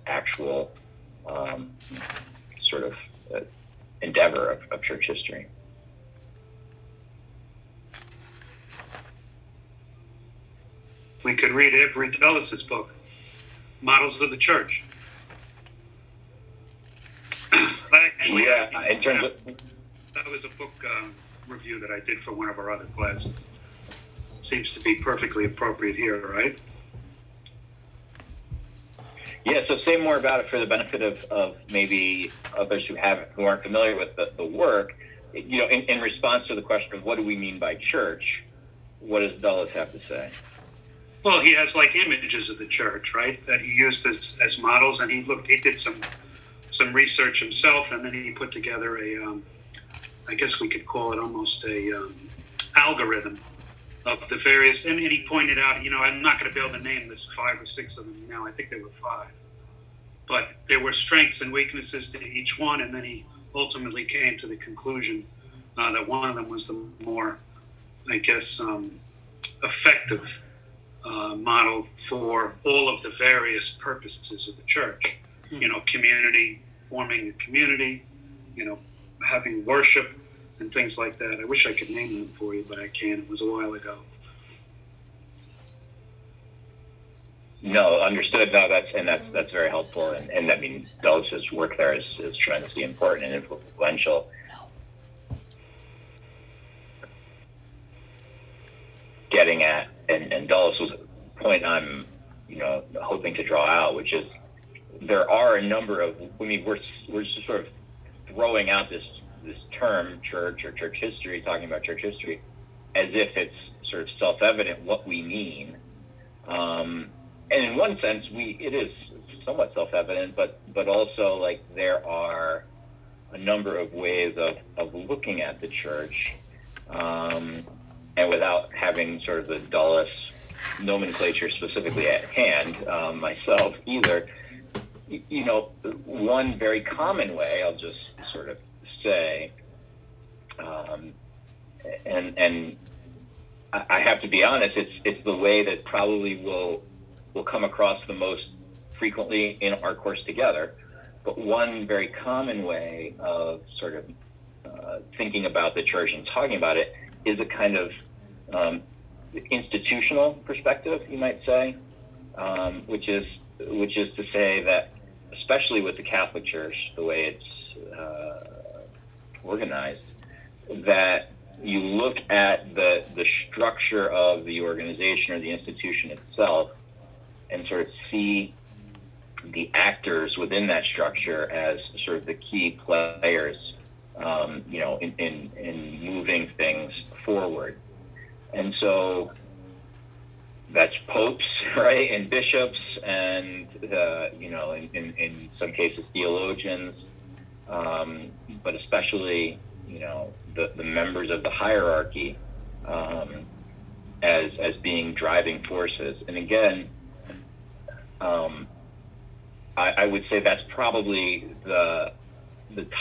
actual sort of endeavor of church history. We could read Avery Dulles' book, Models of the Church. Actually, yeah, in terms of... that was a book review that I did for one of our other classes. Seems to be perfectly appropriate here, right? Yeah, so say more about it for the benefit of maybe others who haven't, who aren't familiar with the work. You know, in response to the question of what do we mean by church, what does Dulles have to say? Well, he has like images of the church, right, that he used as models, and he did some research himself, and then he put together a, I guess we could call it almost a algorithm of the various, and he pointed out, you know, I'm not going to be able to name this 5 or 6 of them now, I think there were 5, but there were strengths and weaknesses to each one, and then he ultimately came to the conclusion that one of them was the more, I guess, effective model for all of the various purposes of the church. You know, community, forming a community, you know, having worship and things like that. I wish I could name them for you, but I can't. It was a while ago. No, understood. No, that's very helpful. And I mean, Dulles' work there is tremendously important and influential. Getting at, and Dulles was a point I'm, you know, hoping to draw out, which is there are a number of, I mean, we're just sort of throwing out this term church or church history, talking about church history, as if it's sort of self-evident what we mean. And in one sense, it is somewhat self-evident, but also like there are a number of ways of looking at the church, and without having sort of the Dulles nomenclature specifically at hand, myself either, you know, one very common way, I'll just sort of say, and I have to be honest, it's the way that probably will come across the most frequently in our course together, but one very common way of sort of thinking about the church and talking about it is a kind of institutional perspective, you might say, which is to say that, especially with the Catholic Church, the way it's organized, that you look at the structure of the organization or the institution itself and sort of see the actors within that structure as sort of the key players, you know, in moving things forward. And so that's popes, right, and bishops, and you know, in some cases theologians, but especially, you know, the members of the hierarchy, as being driving forces. And again, I would say that's probably the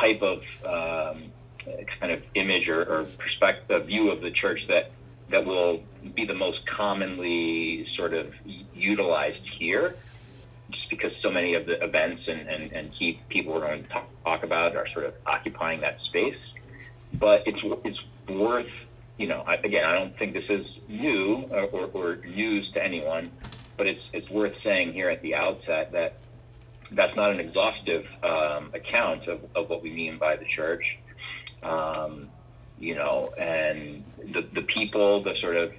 type of kind of image or perspective view of the church that will be the most commonly sort of utilized here, just because so many of the events and key people we're going to talk about are sort of occupying that space. But it's worth, you know, again, I don't think this is new or news to anyone, but it's worth saying here at the outset that that's not an exhaustive account of what we mean by the church. You know, and the people, the sort of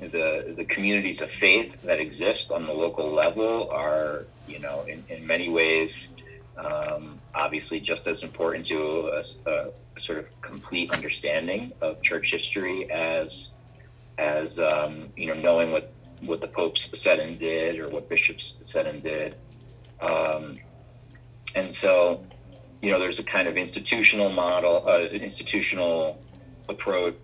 the communities of faith that exist on the local level are, you know, in many ways, obviously just as important to a sort of complete understanding of church history as you know, knowing what the popes said and did, or what bishops said and did, and so, you know, there's a kind of institutional approach.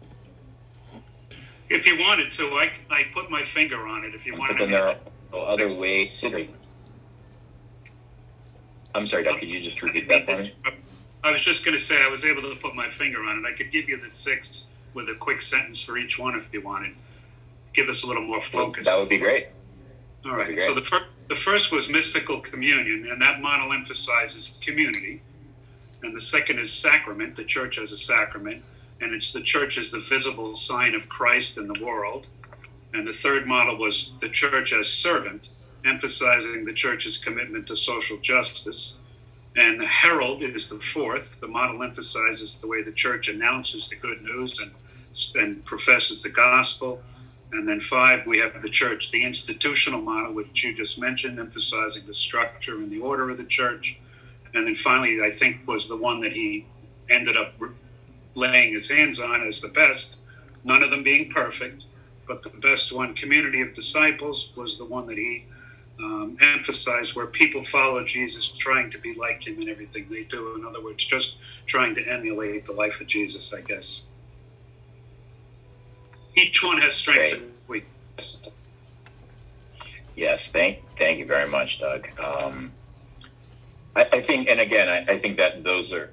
If you wanted to, I put my finger on it. If you wanted to. But then there are other ways. I'm sorry, Doc, could you just repeat that for me? I was just going to say I was able to put my finger on it. I could give you the 6 with a quick sentence for each one if you wanted. Give us a little more focus. That would be great. All right. Great. So the first was mystical communion, and that model emphasizes community. And the second is sacrament, the church as a sacrament, and it's the church as the visible sign of Christ in the world. And the third model was the church as servant, emphasizing the church's commitment to social justice. And the herald is the fourth. The model emphasizes the way the church announces the good news and professes the gospel. And then 5, we have the church, the institutional model, which you just mentioned, emphasizing the structure and the order of the church. And then finally, I think, was the one that he ended up laying his hands on as the best, none of them being perfect, but the best one, community of disciples, was the one that he emphasized, where people follow Jesus, trying to be like him in everything they do. In other words, just trying to emulate the life of Jesus, I guess. Each one has strengths and weaknesses. Yes, thank you very much, Doug. I think, and again, I think that those are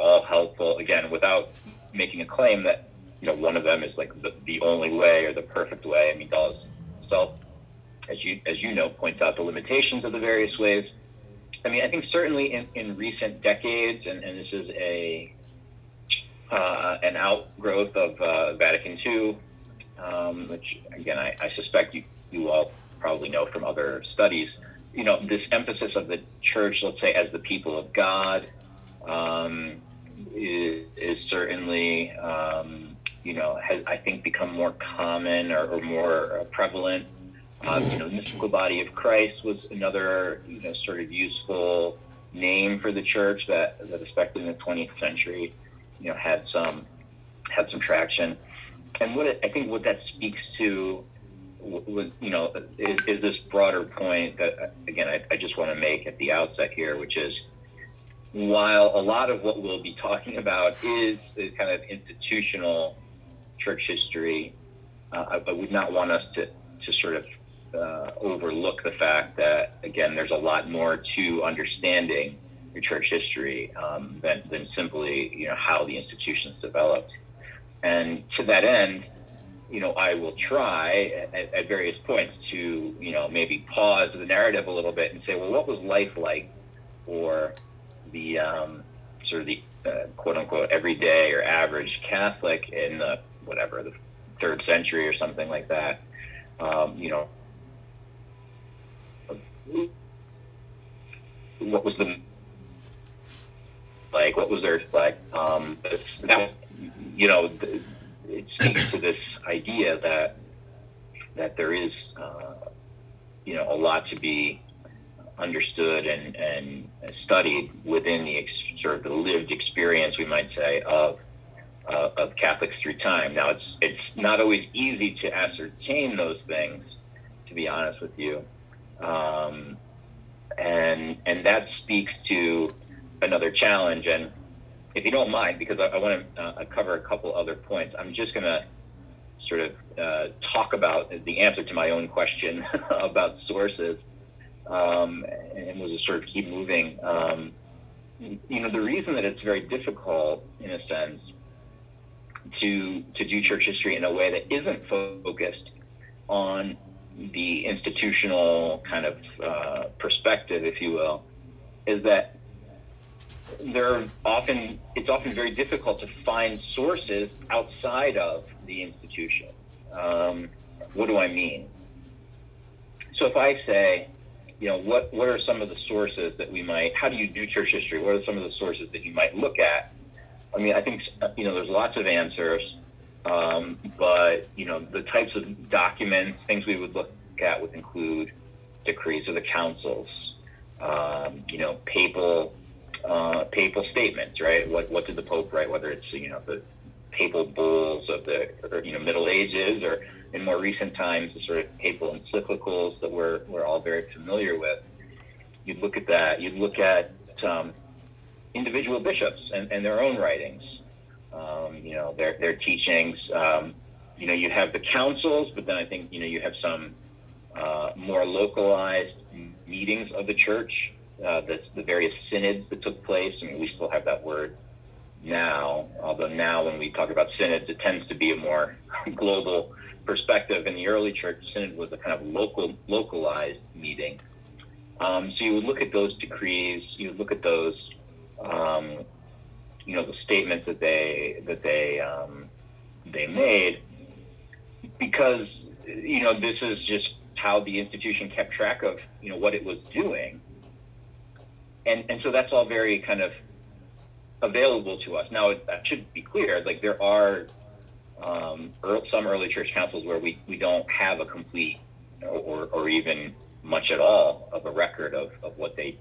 all helpful. Again, without making a claim that one of them is like the only way or the perfect way. I mean, Dulles himself, as you know, points out the limitations of the various ways. I mean, I think certainly in recent decades, and this is an outgrowth of Vatican II, which again I suspect you all probably know from other studies. This emphasis of the church, let's say, as the people of God, is certainly has, I think, become more common or more prevalent. The mystical body of Christ was another sort of useful name for the church that especially in the 20th century had some traction. And what that speaks to was, is this broader point that, again, I just want to make at the outset here, which is, while a lot of what we'll be talking about is kind of institutional church history, I would not want us to sort of overlook the fact that, again, there's a lot more to understanding your church history than simply how the institutions developed. And to that end, I will try at various points to, maybe pause the narrative a little bit and say, well, what was life like for the sort of the quote unquote everyday or average Catholic in the the 3rd century or something like that? What was the like? What was their like? That it speaks to this idea that there is, a lot to be understood and studied within the sort of the lived experience, we might say, of Catholics through time. Now, it's not always easy to ascertain those things, to be honest with you, and that speaks to another challenge. And if you don't mind, because I want to cover a couple other points, I'm just going to sort of talk about the answer to my own question about sources, and we'll just sort of keep moving. The reason that it's very difficult, in a sense, to do church history in a way that isn't focused on the institutional kind of perspective, if you will, is that it's often very difficult to find sources outside of the institution. What do I mean? So if I say, what are some of the sources that how do you do church history? What are some of the sources that you might look at? I mean, I think, there's lots of answers, but, the types of documents, things we would look at would include decrees of the councils, papal statements, right? What did the Pope write? Whether it's the papal bulls of the Middle Ages, or in more recent times the sort of papal encyclicals that we're all very familiar with. You'd look at that. You'd look at individual bishops and their own writings, their teachings. You have the councils, but then I think you have some more localized meetings of the church. The various synods that took place. I mean, we still have that word now, although now when we talk about synods, it tends to be a more global perspective. In the early church, synod was a kind of localized meeting. So you would look at those decrees, you would look at those, the statements that they made, because this is just how the institution kept track of what it was doing. And so that's all very kind of available to us. Now, that should be clear, like there are some early church councils where we don't have a complete or even much at all of a record of what they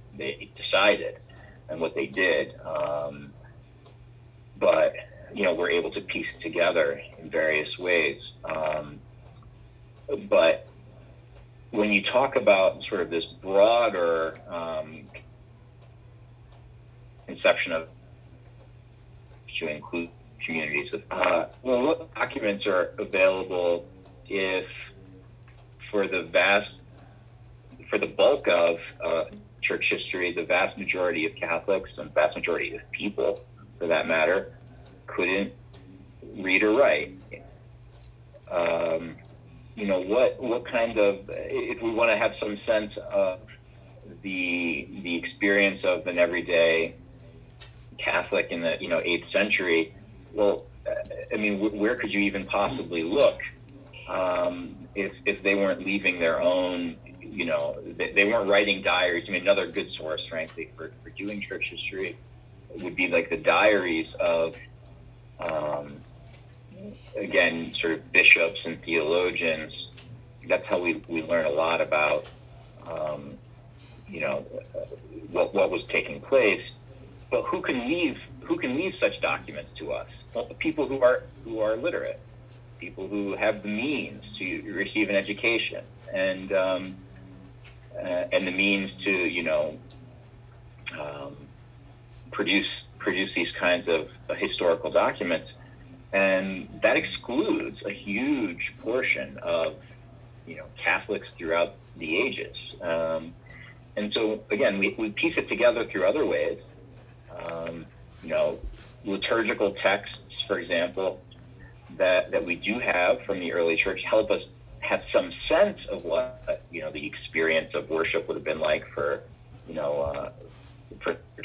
decided and what they did. But, you know, we're able to piece it together in various ways. But when you talk about sort of this broader conception of to include communities, well, documents are available for the bulk of church history, the vast majority of Catholics and vast majority of people, for that matter, couldn't read or write. You know, what kind of, if we want to have some sense of the experience of an everyday Catholic in the 8th century, well, I mean, where could you even possibly look if they weren't leaving their own, they weren't writing diaries. I mean, another good source, frankly, for doing church history would be like the diaries of, again, sort of bishops and theologians. That's how we learn a lot about, what was taking place. But who can leave such documents to us? Well, the people who are literate, people who have the means to receive an education and the means to produce these kinds of historical documents, and that excludes a huge portion of Catholics throughout the ages. And so again, we piece it together through other ways. Liturgical texts, for example, that we do have from the early church help us have some sense of what the experience of worship would have been like for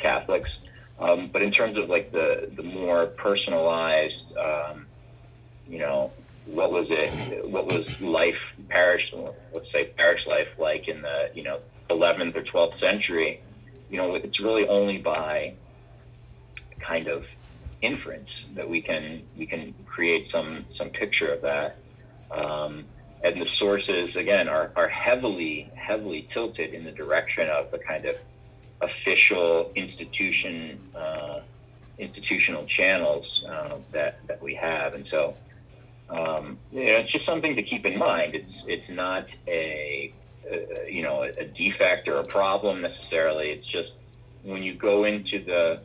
Catholics. But in terms of like the more personalized, what was life, parish life like in the 11th or 12th century, it's really only by kind of inference that we can create some picture of that, and the sources again are heavily tilted in the direction of the kind of official institutional channels that we have, and so it's just something to keep in mind. It's not a defect or a problem necessarily. It's just when you go into the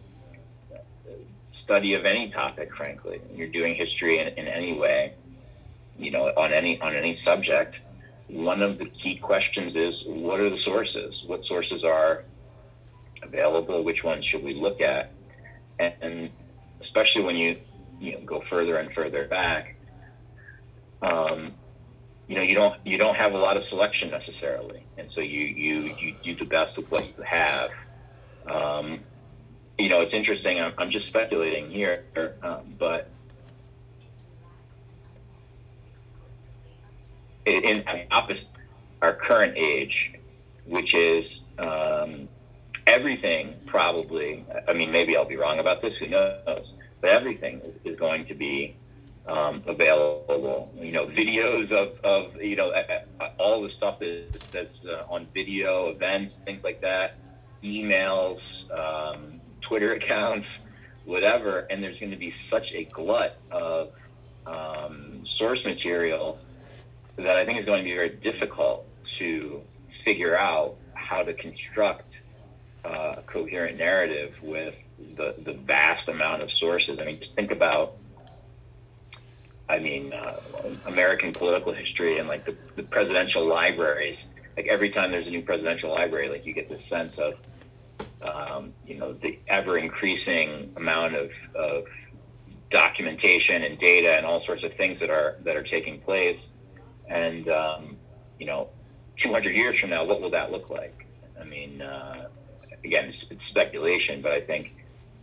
study of any topic, frankly, you're doing history in any way, on any subject, one of the key questions is, what are the sources? What sources are available? Which ones should we look at? And especially when you go further and further back, you don't have a lot of selection necessarily, and so you do the best with what you have. It's interesting. I'm just speculating here, but in opposite our current age, which is everything probably. I mean, maybe I'll be wrong about this. Who knows? But everything is going to be available. Videos of all the stuff that's on video, events, things like that, emails. Twitter accounts, whatever, and there's going to be such a glut of source material that I think it's going to be very difficult to figure out how to construct a coherent narrative with the vast amount of sources. I mean, just think about, American political history and like the presidential libraries. Like every time there's a new presidential library, like you get this sense of the ever-increasing amount of documentation and data and all sorts of things that are taking place, and 200 years from now, what will that look like? I mean, again, it's speculation, but I think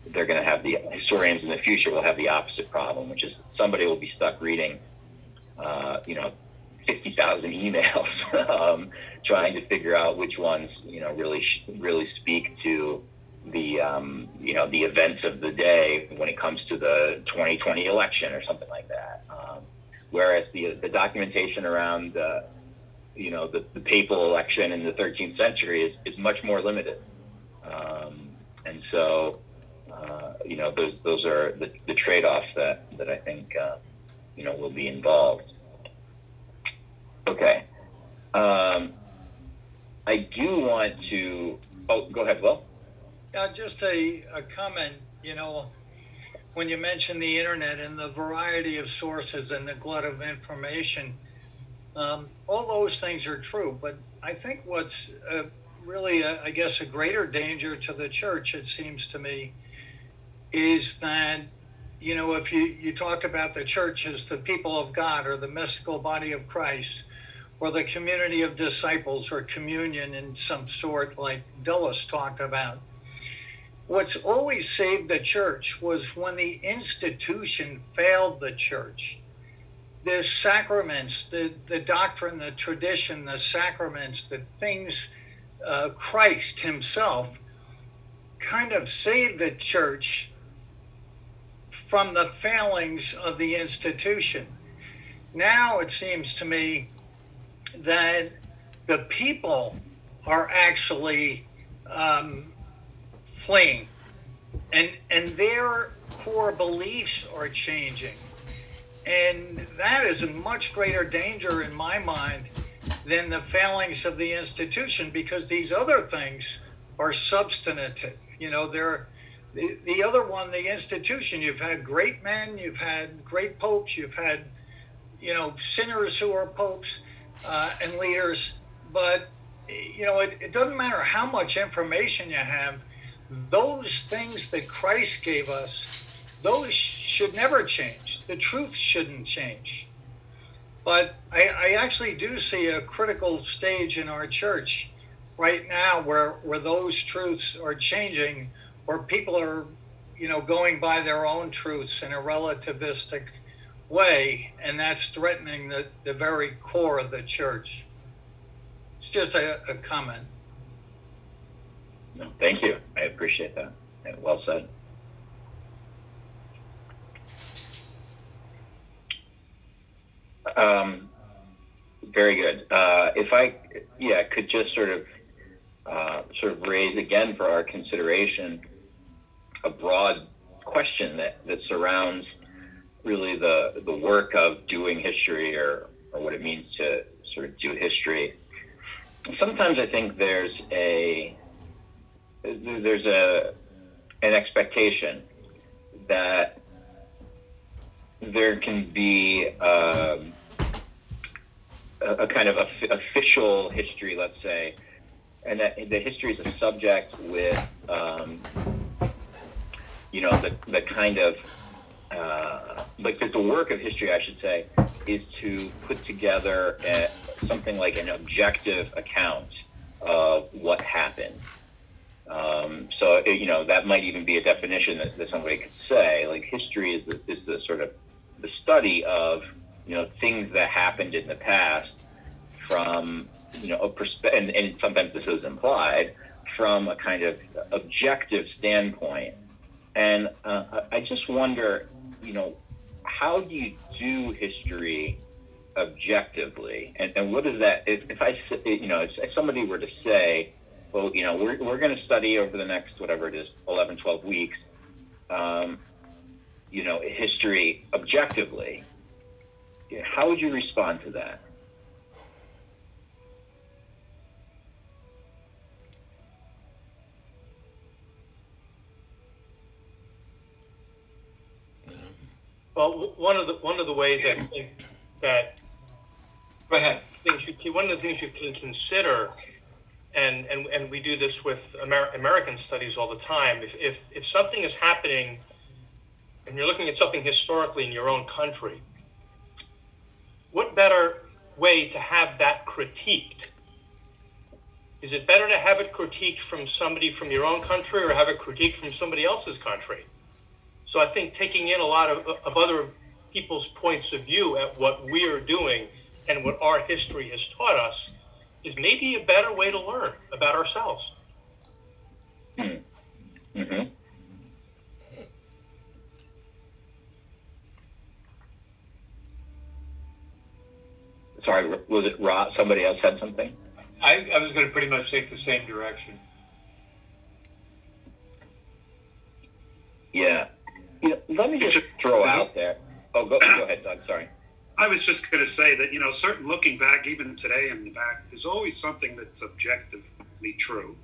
they're going to have the historians in the future will have the opposite problem, which is somebody will be stuck reading 50,000 emails, trying to figure out which ones, really speak to the events of the day when it comes to the 2020 election or something like that. Whereas the documentation around the papal election in the 13th century is much more limited. And so, those are the trade-offs that I think, will be involved. Okay. I do want to, go ahead, Will. Just a comment, when you mention the internet and the variety of sources and the glut of information, all those things are true, but I think what's really, a greater danger to the church, it seems to me, is that, if you talked about the church as the people of God or the mystical body of Christ or the community of disciples or communion in some sort like Dulles talked about, what's always saved the church was when the institution failed the church. The sacraments, the doctrine, the tradition, the sacraments, the things, Christ himself kind of saved the church from the failings of the institution. Now it seems to me that the people are actually fleeing, and their core beliefs are changing, and that is a much greater danger in my mind than the failings of the institution, because these other things are substantive. They're the other one, the institution. You've had great men, you've had great popes, you've had sinners who are popes and leaders, but it doesn't matter how much information you have. Those things that Christ gave us, those should never change. The truth shouldn't change. But I actually do see a critical stage in our church right now where those truths are changing, where people are, going by their own truths in a relativistic way, and that's threatening the very core of the church. It's just a comment. No, thank you. I appreciate that. Well said. Very good. If I, could just sort of raise again for our consideration a broad question that surrounds really the work of doing history or what it means to sort of do history. Sometimes I think there's an expectation that there can be a kind of official history, let's say, and that the history is a subject with, the kind of, that the work of history, I should say, is to put together something like an objective account of what happened. So that might even be a definition that somebody could say, like history is the sort of the study of, things that happened in the past from, a perspective, and sometimes this is implied, from a kind of objective standpoint. And I just wonder, how do you do history objectively? And what is that, if somebody were to say, well, we're going to study over the next, whatever it is, 11, 12 weeks, history objectively. How would you respond to that? Well, one of the ways I think that one of the things you can consider. And we do this with American studies all the time. If something is happening, and you're looking at something historically in your own country, what better way to have that critiqued? Is it better to have it critiqued from somebody from your own country or have it critiqued from somebody else's country? So I think taking in a lot of other people's points of view at what we are doing and what our history has taught us is maybe a better way to learn about ourselves. Mm-hmm. Sorry, was it Rob? Somebody else said something? I was going to pretty much take the same direction. Yeah. You know, let me just throw out there. Oh, go ahead, Doug. Sorry. I was just going to say that, you know, certain looking back, even today and back, there's always something that's objectively true.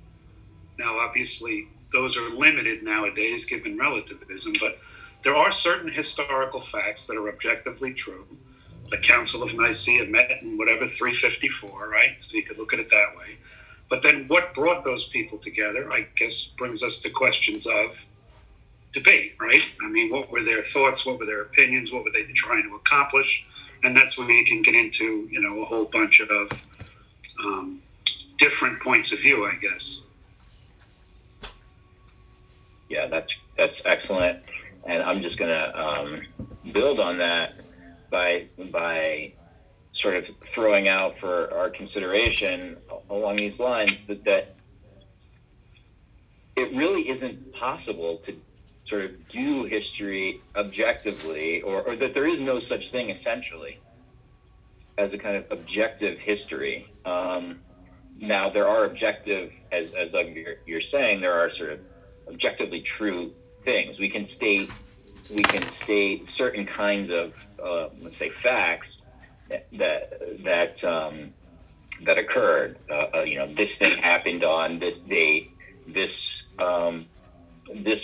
Now, obviously, those are limited nowadays given relativism, but there are certain historical facts that are objectively true. The Council of Nicaea met in whatever 354, right? So you could look at it that way. But then what brought those people together, I guess, brings us to questions of debate, right? I mean, what were their thoughts? What were their opinions? What were they trying to accomplish? And that's when you can get into, you know, a whole bunch of different points of view, I guess. Yeah, that's excellent. And I'm just going to build on that by sort of throwing out for our consideration along these lines that it really isn't possible to sort of do history objectively, or that there is no such thing essentially as a kind of objective history. Now, there are objective, as Doug, you're saying, there are sort of objectively true things. We can state certain kinds of let's say facts that occurred. You know, this thing happened on this date. This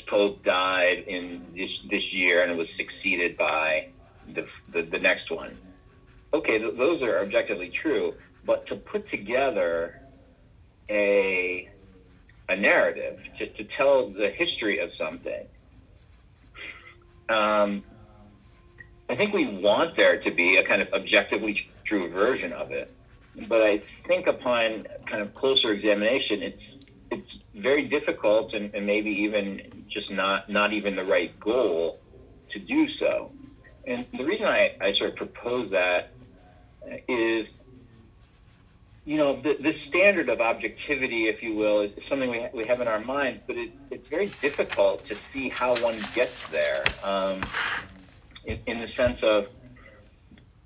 pope died in this year, and it was succeeded by the next one. Okay, those are objectively true, but to put together a narrative, to tell the history of something. I think we want there to be a kind of objectively true version of it, but I think upon kind of closer examination, it's very difficult and maybe even just not even the right goal to do so. And the reason I sort of propose that is, you know, the standard of objectivity, if you will, is something we have in our minds, but it's very difficult to see how one gets there. In the sense of,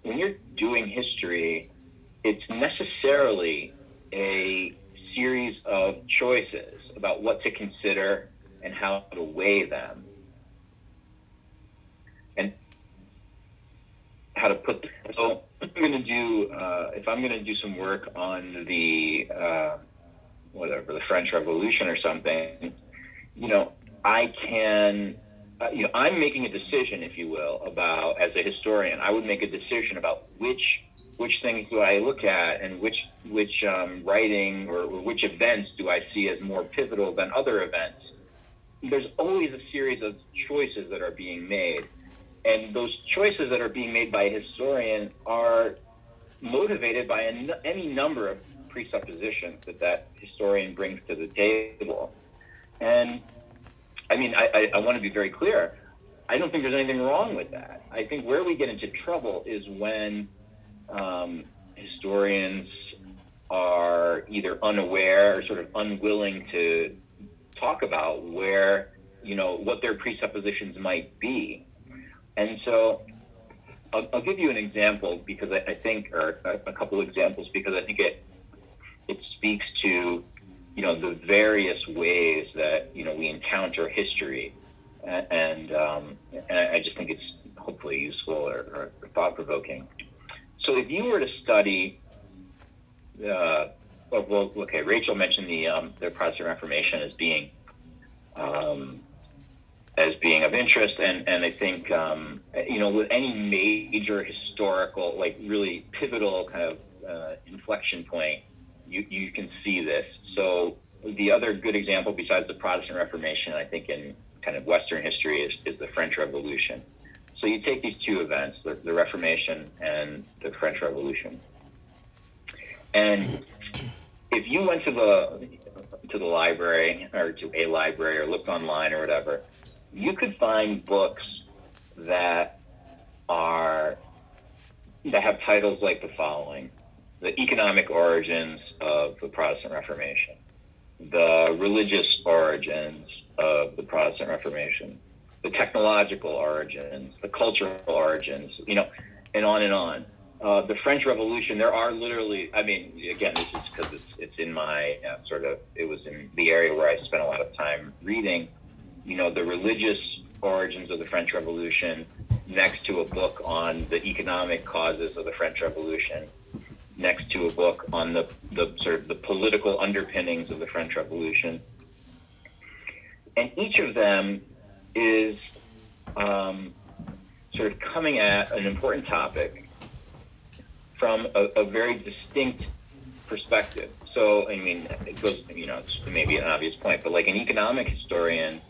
when you're doing history, it's necessarily a series of choices about what to consider and how to weigh them and how to put them. So if I'm going to do some work on the French Revolution or something, you know, I can, you know, I'm making a decision, if you will, about, as a historian, I would make a decision about which things do I look at and which writing or which events do I see as more pivotal than other events. There's always a series of choices that are being made. And those choices that are being made by a historian are motivated by any number of presuppositions that historian brings to the table. And I mean, I want to be very clear. I don't think there's anything wrong with that. I think where we get into trouble is when historians are either unaware or sort of unwilling to talk about where, you know, what their presuppositions might be. And so I'll give you an example because I think, or a couple of examples, because I think it speaks to, you know, the various ways that, you know, we encounter history. And I just think it's hopefully useful or thought-provoking. So if you were to study, Rachel mentioned the Protestant Reformation as being of interest, and I think, you know, with any major historical, like really pivotal kind of inflection point, you can see this. So the other good example besides the Protestant Reformation, I think in kind of Western history, is the French Revolution. So you take these two events, the Reformation and the French Revolution. And if you went to the library or to a library or looked online or whatever, you could find books that have titles like the following: The Economic Origins of the Protestant Reformation, the religious origins of the Protestant Reformation, the technological origins, the cultural origins, and on and on. The French Revolution, there are literally, again, this is because it's in my it was in the area where I spent a lot of time reading, the religious origins of the French Revolution next to a book on the economic causes of the French Revolution, next to a book on the political underpinnings of the French Revolution. And each of them is coming at an important topic from a very distinct perspective. So, it goes, it's maybe an obvious point, but like an economic historian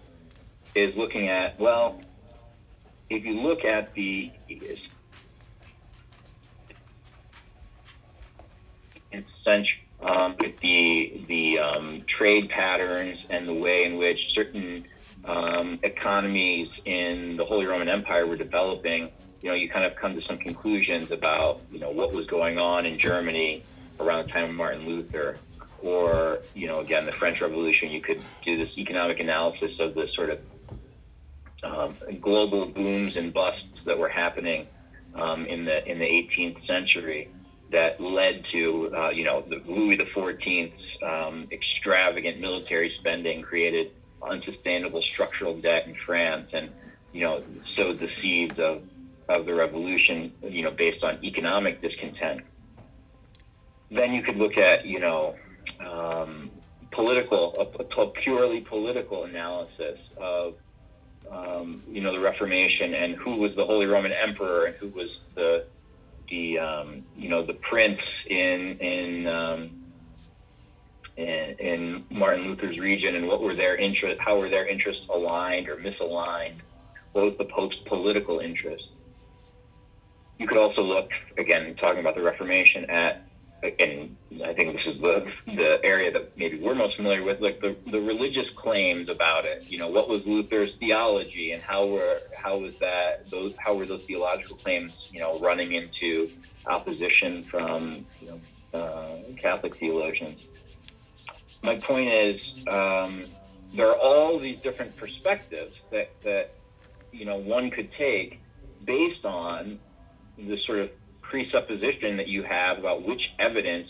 is looking at, if you look at the century, the trade patterns and the way in which certain economies in the Holy Roman Empire were developing, you kind of come to some conclusions about, what was going on in Germany around the time of Martin Luther, or, again, the French Revolution. You could do this economic analysis of the global booms and busts that were happening in the 18th century that led to, Louis XIV's extravagant military spending created unsustainable structural debt in France, and, sowed the seeds of the revolution, based on economic discontent. Then you could look at, purely political analysis of, the Reformation and who was the Holy Roman Emperor and who was the prince in Martin Luther's region, and what were their interests, how were their interests aligned or misaligned? What was the Pope's political interest? You could also look, again, talking about the Reformation, at, and I think this is the area that maybe we're most familiar with, like the religious claims about it. What was Luther's theology, and how were those theological claims, running into opposition from Catholic theologians? My point is, there are all these different perspectives that one could take based on the presupposition that you have about which evidence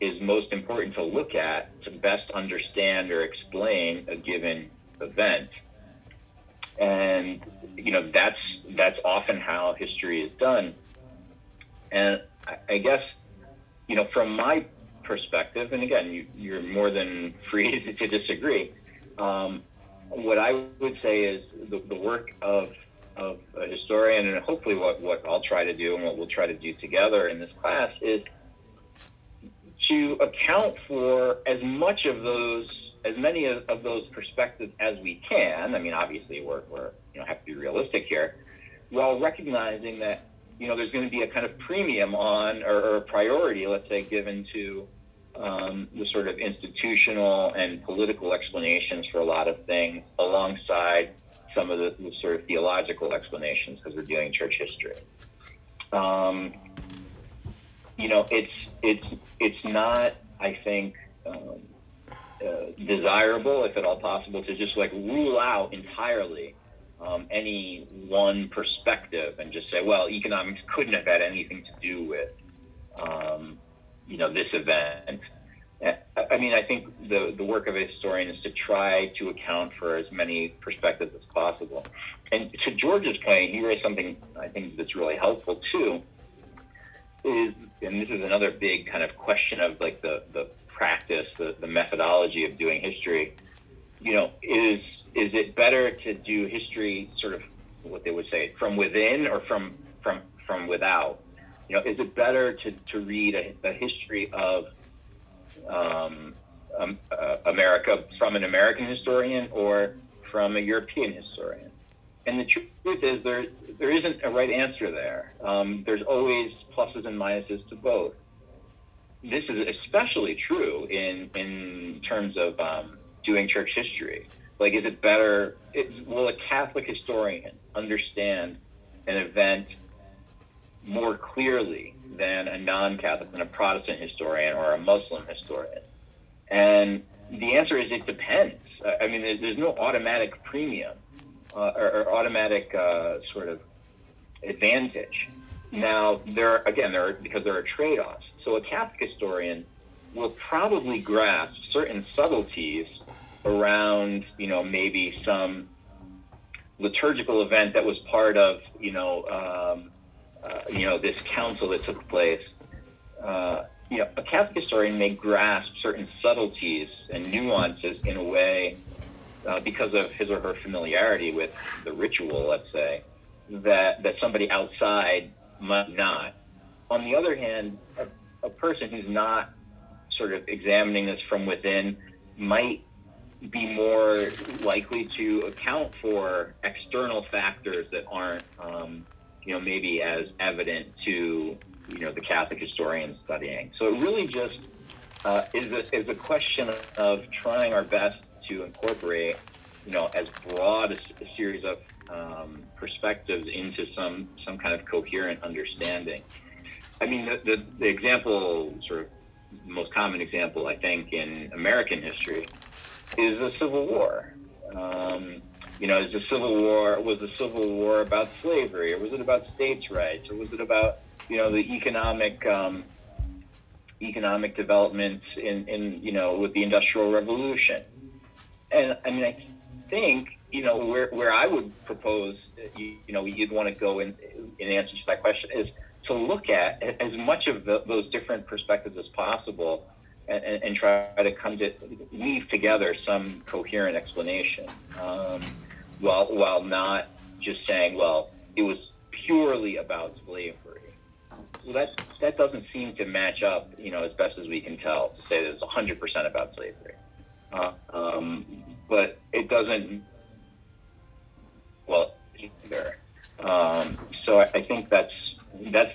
is most important to look at to best understand or explain a given event. And that's often how history is done. And I guess, from my perspective, and again, you're more than free to disagree, what I would say is the work of a historian, and hopefully what I'll try to do and what we'll try to do together in this class, is to account for as many of those perspectives as we can. Obviously we're have to be realistic here, while recognizing that there's going to be a kind of premium on or a priority, let's say, given to the institutional and political explanations for a lot of things alongside some of the theological explanations, because we're doing church history. It's not, I think, desirable, if at all possible, to just rule out entirely any one perspective and just say, economics couldn't have had anything to do with, this event. I think the work of a historian is to try to account for as many perspectives as possible. And to George's point, he raised something I think that's really helpful too, and this is another big kind of question of the practice, the methodology of doing history. Is it better to do history what they would say, from within or from without? Is it better to read a history of America from an American historian or from a European historian? And the truth is, there isn't a right answer there. There's always pluses and minuses to both. This is especially true in terms of doing church history. Is it better? Will a Catholic historian understand an event more clearly than a non-Catholic, than a Protestant historian or a Muslim historian? And The answer is it depends. I mean, there's no automatic premium or automatic sort of advantage. Now, there are, because there are trade-offs. So a Catholic historian will probably grasp certain subtleties around, maybe some liturgical event that was part of, this council that took place. A Catholic historian may grasp certain subtleties and nuances in a way because of his or her familiarity with the ritual, let's say, that somebody outside might not. On the other hand, a person who's not sort of examining this from within might be more likely to account for external factors that aren't, maybe as evident to the Catholic historian studying. So it really just is a question of trying our best to incorporate as broad a series of perspectives into some kind of coherent understanding. I mean, the example, sort of most common example, I think, in American history is the Civil War. Was the Civil War about slavery, or was it about states' rights, or was it about the economic developments in with the Industrial Revolution? And I mean, I think where I would propose you'd want to go in answer to that question is to look at as much of those different perspectives as possible and try to weave together some coherent explanation, while not just saying, well, it was purely about slavery. Well, that doesn't seem to match up, as best as we can tell, to say that it's 100% about slavery. But it doesn't, well, either. So I think that's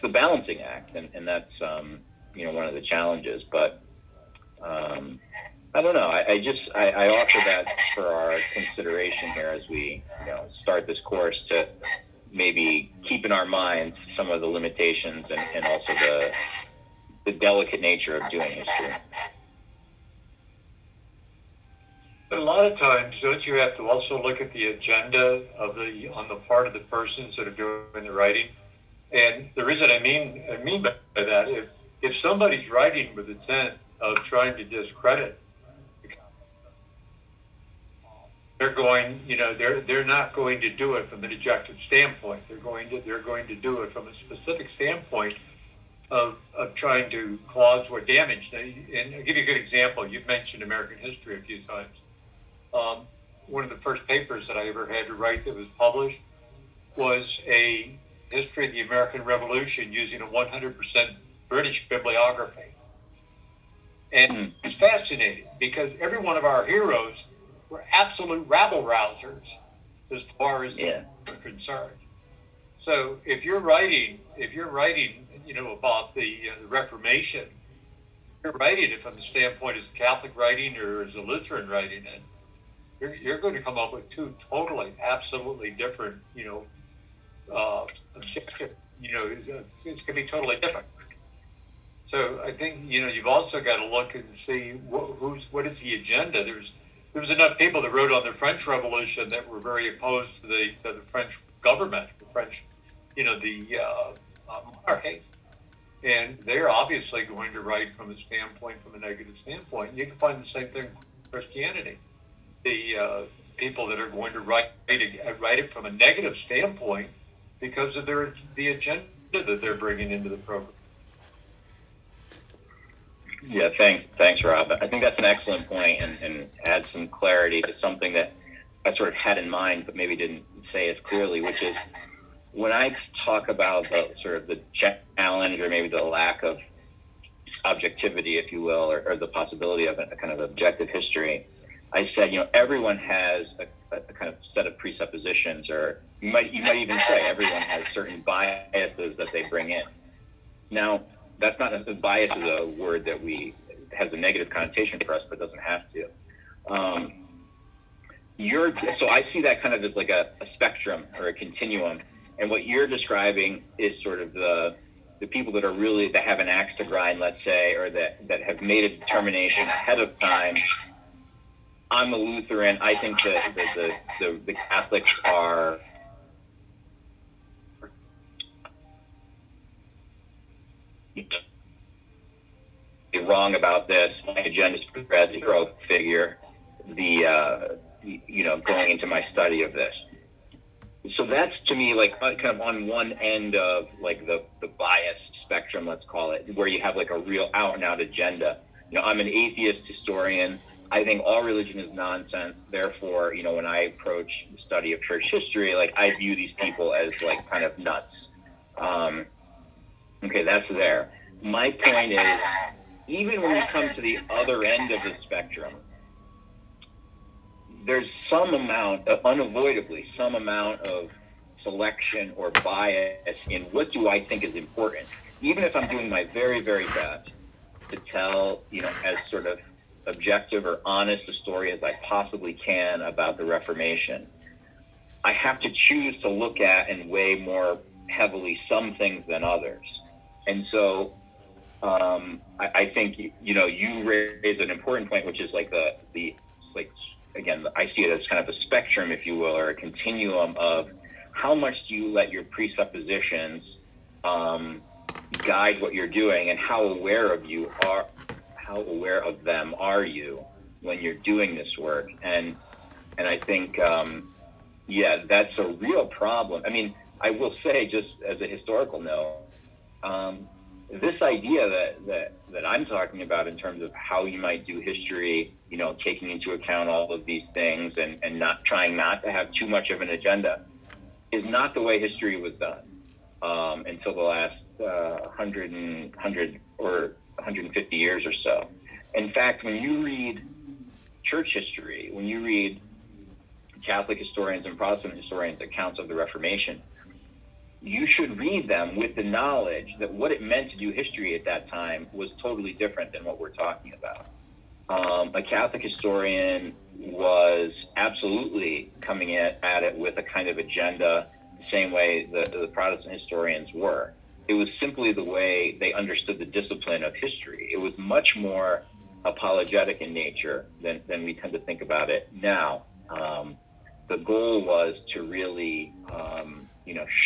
the balancing act, and that's, one of the challenges. But I don't know. I offer that for our consideration here as we, start this course, to maybe keep in our minds some of the limitations and also the delicate nature of doing history. But a lot of times, don't you have to also look at the agenda on the part of the persons that are doing the writing? And the reason I mean by that, if somebody's writing with intent of trying to discredit, they're going, they're not going to do it from an objective standpoint. They're going to do it from a specific standpoint of trying to cause more damage. And I'll give you a good example. You've mentioned American history a few times. One of the first papers that I ever had to write that was published was a history of the American Revolution using a 100% British bibliography. And it's fascinating because every one of our heroes were absolute rabble-rousers as far as we're concerned. So if you're writing, about the Reformation, you're writing it from the standpoint as Catholic writing or as a Lutheran writing it, you're going to come up with two totally, absolutely different, objective. It's going to be totally different. So I think, you've also got to look and see what is the agenda. There was enough people that wrote on the French Revolution that were very opposed to the French government, the French, the monarchy. And they're obviously going to write from a negative standpoint. You can find the same thing with Christianity. The people that are going to write it from a negative standpoint because of the agenda that they're bringing into the program. Yeah, thanks, Rob. I think that's an excellent point and adds some clarity to something that I sort of had in mind but maybe didn't say as clearly, which is when I talk about the sort of the challenge or maybe the lack of objectivity, if you will, or the possibility of a kind of objective history, I said, everyone has a kind of set of presuppositions, or you might even say everyone has certain biases that they bring in. Now, that's not a bias is a word that has a negative connotation for us, but doesn't have to. So I see that kind of as like a spectrum or a continuum, and what you're describing is sort of the people that are really, that have an axe to grind, let's say, or that have made a determination ahead of time I'm a Lutheran. I think that the Catholics are wrong about this. My agenda is to spread the hero figure, going into my study of this. So that's, to me, like kind of on one end of like the bias spectrum, let's call it, where you have like a real out and out agenda. I'm an atheist historian. I think all religion is nonsense. Therefore, when I approach the study of church history, like I view these people as like kind of nuts. Okay, that's there. My point is, even when you come to the other end of the spectrum, there's some amount, unavoidably, some amount of selection or bias in what do I think is important, even if I'm doing my very, very best to tell, as sort of objective or honest a story as I possibly can about the Reformation. I have to choose to look at and weigh more heavily some things than others. And so I think, you raise an important point, which is like again, I see it as kind of a spectrum, if you will, or a continuum of how much do you let your presuppositions guide what you're doing, and how aware of them are you when you're doing this work? And I think, that's a real problem. I mean, I will say, just as a historical note, this idea that I'm talking about in terms of how you might do history, taking into account all of these things and not trying not to have too much of an agenda, is not the way history was done until the last 100 or 150 years or so. In fact, when you read church history, when you read Catholic historians and Protestant historians' accounts of the Reformation, you should read them with the knowledge that what it meant to do history at that time was totally different than what we're talking about. A Catholic historian was absolutely coming at it with a kind of agenda, the same way the Protestant historians were. It was simply the way they understood the discipline of history. It was much more apologetic in nature than we tend to think about it now. The goal was to really,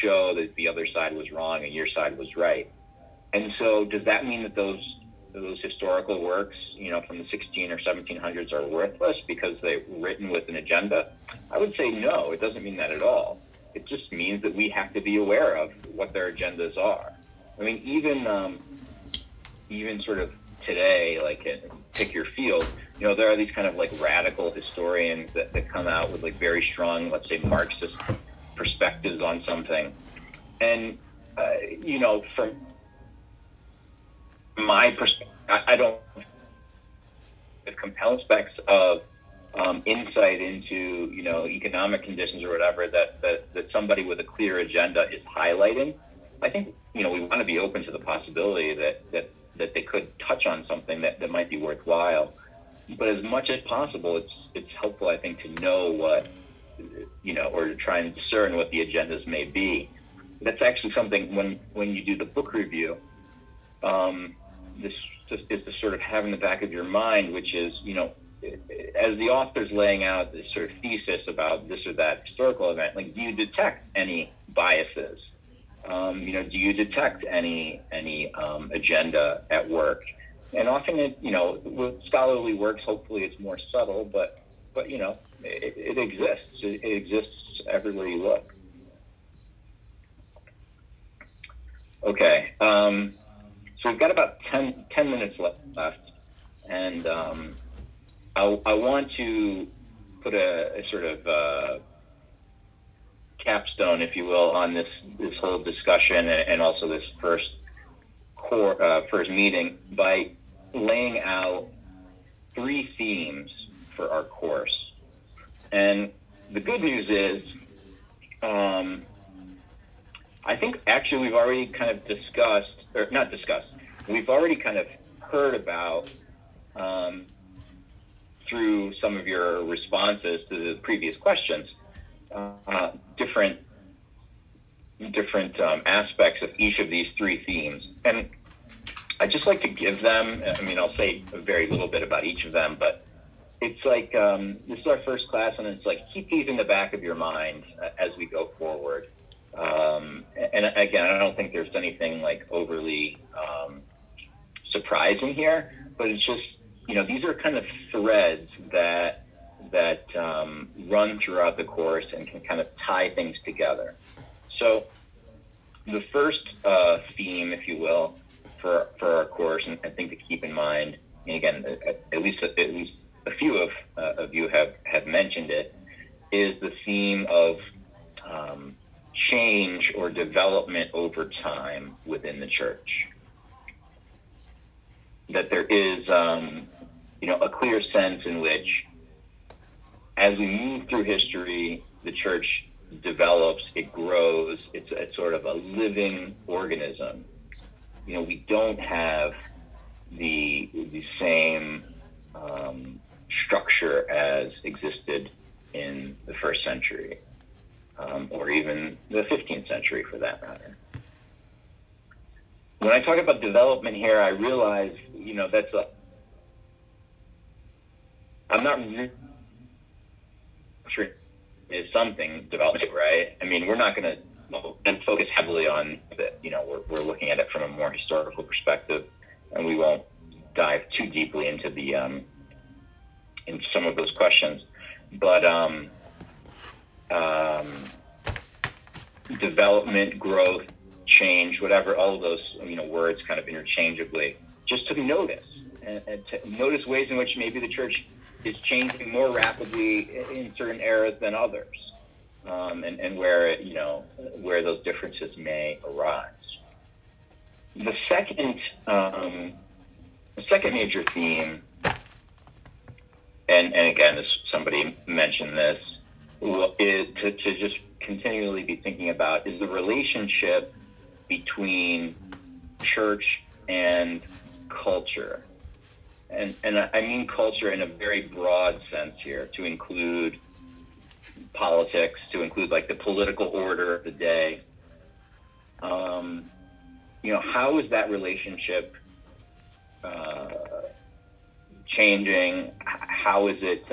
show that the other side was wrong and your side was right. And so, does that mean that those historical works, from the 1600s or 1700s, are worthless because they're written with an agenda? I would say no. It doesn't mean that at all. It just means that we have to be aware of what their agendas are. I mean, even sort of today, like pick your field, there are these kind of like radical historians that come out with like very strong, let's say, Marxist perspectives on something. And, from my perspective, I don't have compelling specs of insight into, economic conditions or whatever that somebody with a clear agenda is highlighting. I think, we want to be open to the possibility that they could touch on something that might be worthwhile. But as much as possible, it's helpful, I think, to know what, or to try and discern what the agendas may be. That's actually something when you do the book review, this is to sort of have in the back of your mind, which is, as the author's laying out this sort of thesis about this or that historical event, like, do you detect any biases? Do you detect any agenda at work? And often, with scholarly works, hopefully it's more subtle, but it exists. It exists everywhere you look. Okay, so we've got about 10 minutes left, and I want to put a sort of capstone, if you will, on this whole discussion and also this first meeting by laying out three themes for our course. And the good news is, I think actually we've already kind of we've already kind of heard about, through some of your responses to the previous questions, different aspects of each of these three themes. And I'd just like to give them, I'll say a very little bit about each of them, but it's like, this is our first class, and it's like, keep these in the back of your mind as we go forward. And again, I don't think there's anything like overly surprising here, but it's just, you know, these are kind of threads that run throughout the course and can kind of tie things together. So the first theme, if you will, for our course, and I think to keep in mind, and again, at least a few of you have mentioned it, is the theme of change or development over time within the church. That there is, you know, a clear sense in which, as we move through history, the church develops, it grows, it's sort of a living organism. You know, we don't have the same structure as existed in the first century, or even the 15th century for that matter. When I talk about development here, I realize, you know, I'm not sure is something development, right? I mean, we're not going to focus heavily on that. You know, we're looking at it from a more historical perspective, and we won't dive too deeply into the in some of those questions. But development, growth, change, whatever, all of those, you know, words kind of interchangeably, just to notice and to notice ways in which maybe the church is changing more rapidly in certain eras than others, and where, you know, where those differences may arise. The second major theme, and again, as somebody mentioned this, is to just continually be thinking about is the relationship between church and culture. And I mean culture in a very broad sense here, to include politics, to include like the political order of the day. You know, how is that relationship changing? How is it,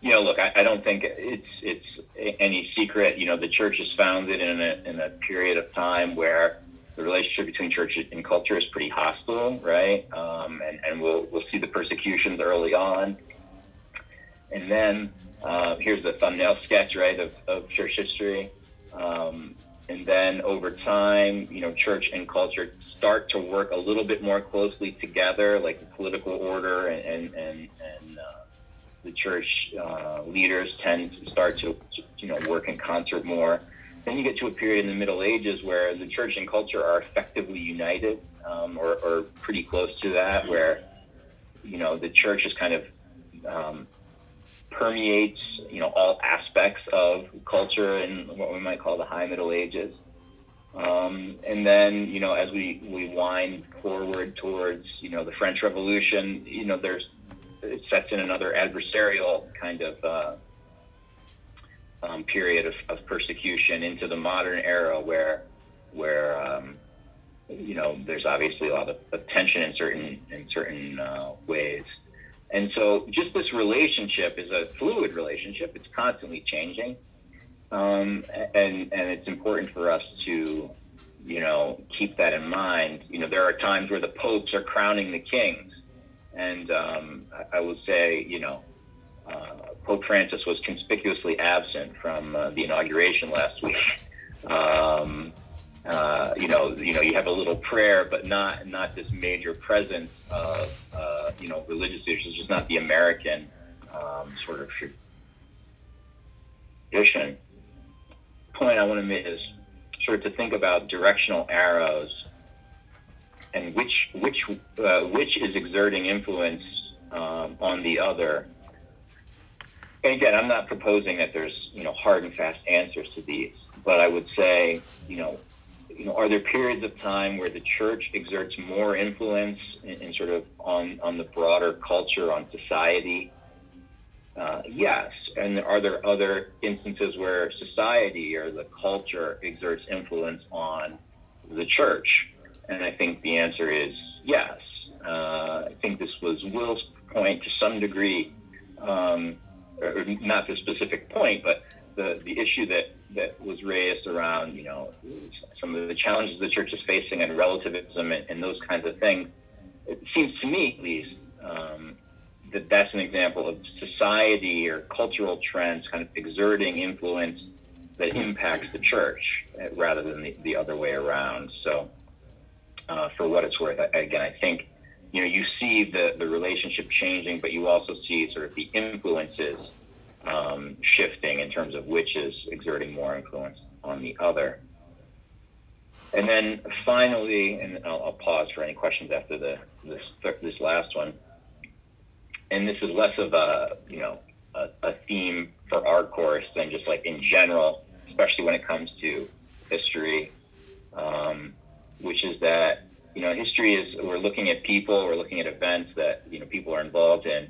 you know, look, I don't think it's any secret, you know, the church is founded in a period of time where the relationship between church and culture is pretty hostile, right? And we'll see the persecutions early on. And then here's the thumbnail sketch, right, of church history. And then over time, you know, church and culture start to work a little bit more closely together, like the political order and the church leaders tend to start to, you know, work in concert more. Then you get to a period in the Middle Ages where the church and culture are effectively united, or pretty close to that, where, you know, the church is kind of permeates, you know, all aspects of culture in what we might call the High Middle Ages. And then, you know, as we wind forward towards, you know, the French Revolution, you know, it sets in another adversarial kind of period of persecution into the modern era where you know, there's obviously a lot of tension in certain ways. And so just this relationship is a fluid relationship. It's constantly changing. And it's important for us to, you know, keep that in mind. You know, there are times where the popes are crowning the kings. And I will say, you know, Pope Francis was conspicuously absent from the inauguration last week. You know, you have a little prayer, but not this major presence of you know, religious issues. It's just not the American sort of tradition. The point I want to make is sort of to think about directional arrows and which is exerting influence on the other. And again, I'm not proposing that there's, you know, hard and fast answers to these, but I would say, you know, are there periods of time where the church exerts more influence in sort of on the broader culture, on society? Yes. And are there other instances where society or the culture exerts influence on the church? And I think the answer is yes. I think this was Will's point to some degree, or not the specific point, but the issue that was raised around, you know, some of the challenges the church is facing and relativism and those kinds of things. It seems to me, at least, that that's an example of society or cultural trends kind of exerting influence that impacts the church rather than the other way around. So for what it's worth, again, I think, you know, you see the relationship changing, but you also see sort of the influences shifting in terms of which is exerting more influence on the other. And then finally, and I'll pause for any questions after this last one. And this is less of a, you know, a theme for our course than just like in general, especially when it comes to history, which is that, you know, history is, we're looking at people, we're looking at events that, you know, people are involved in.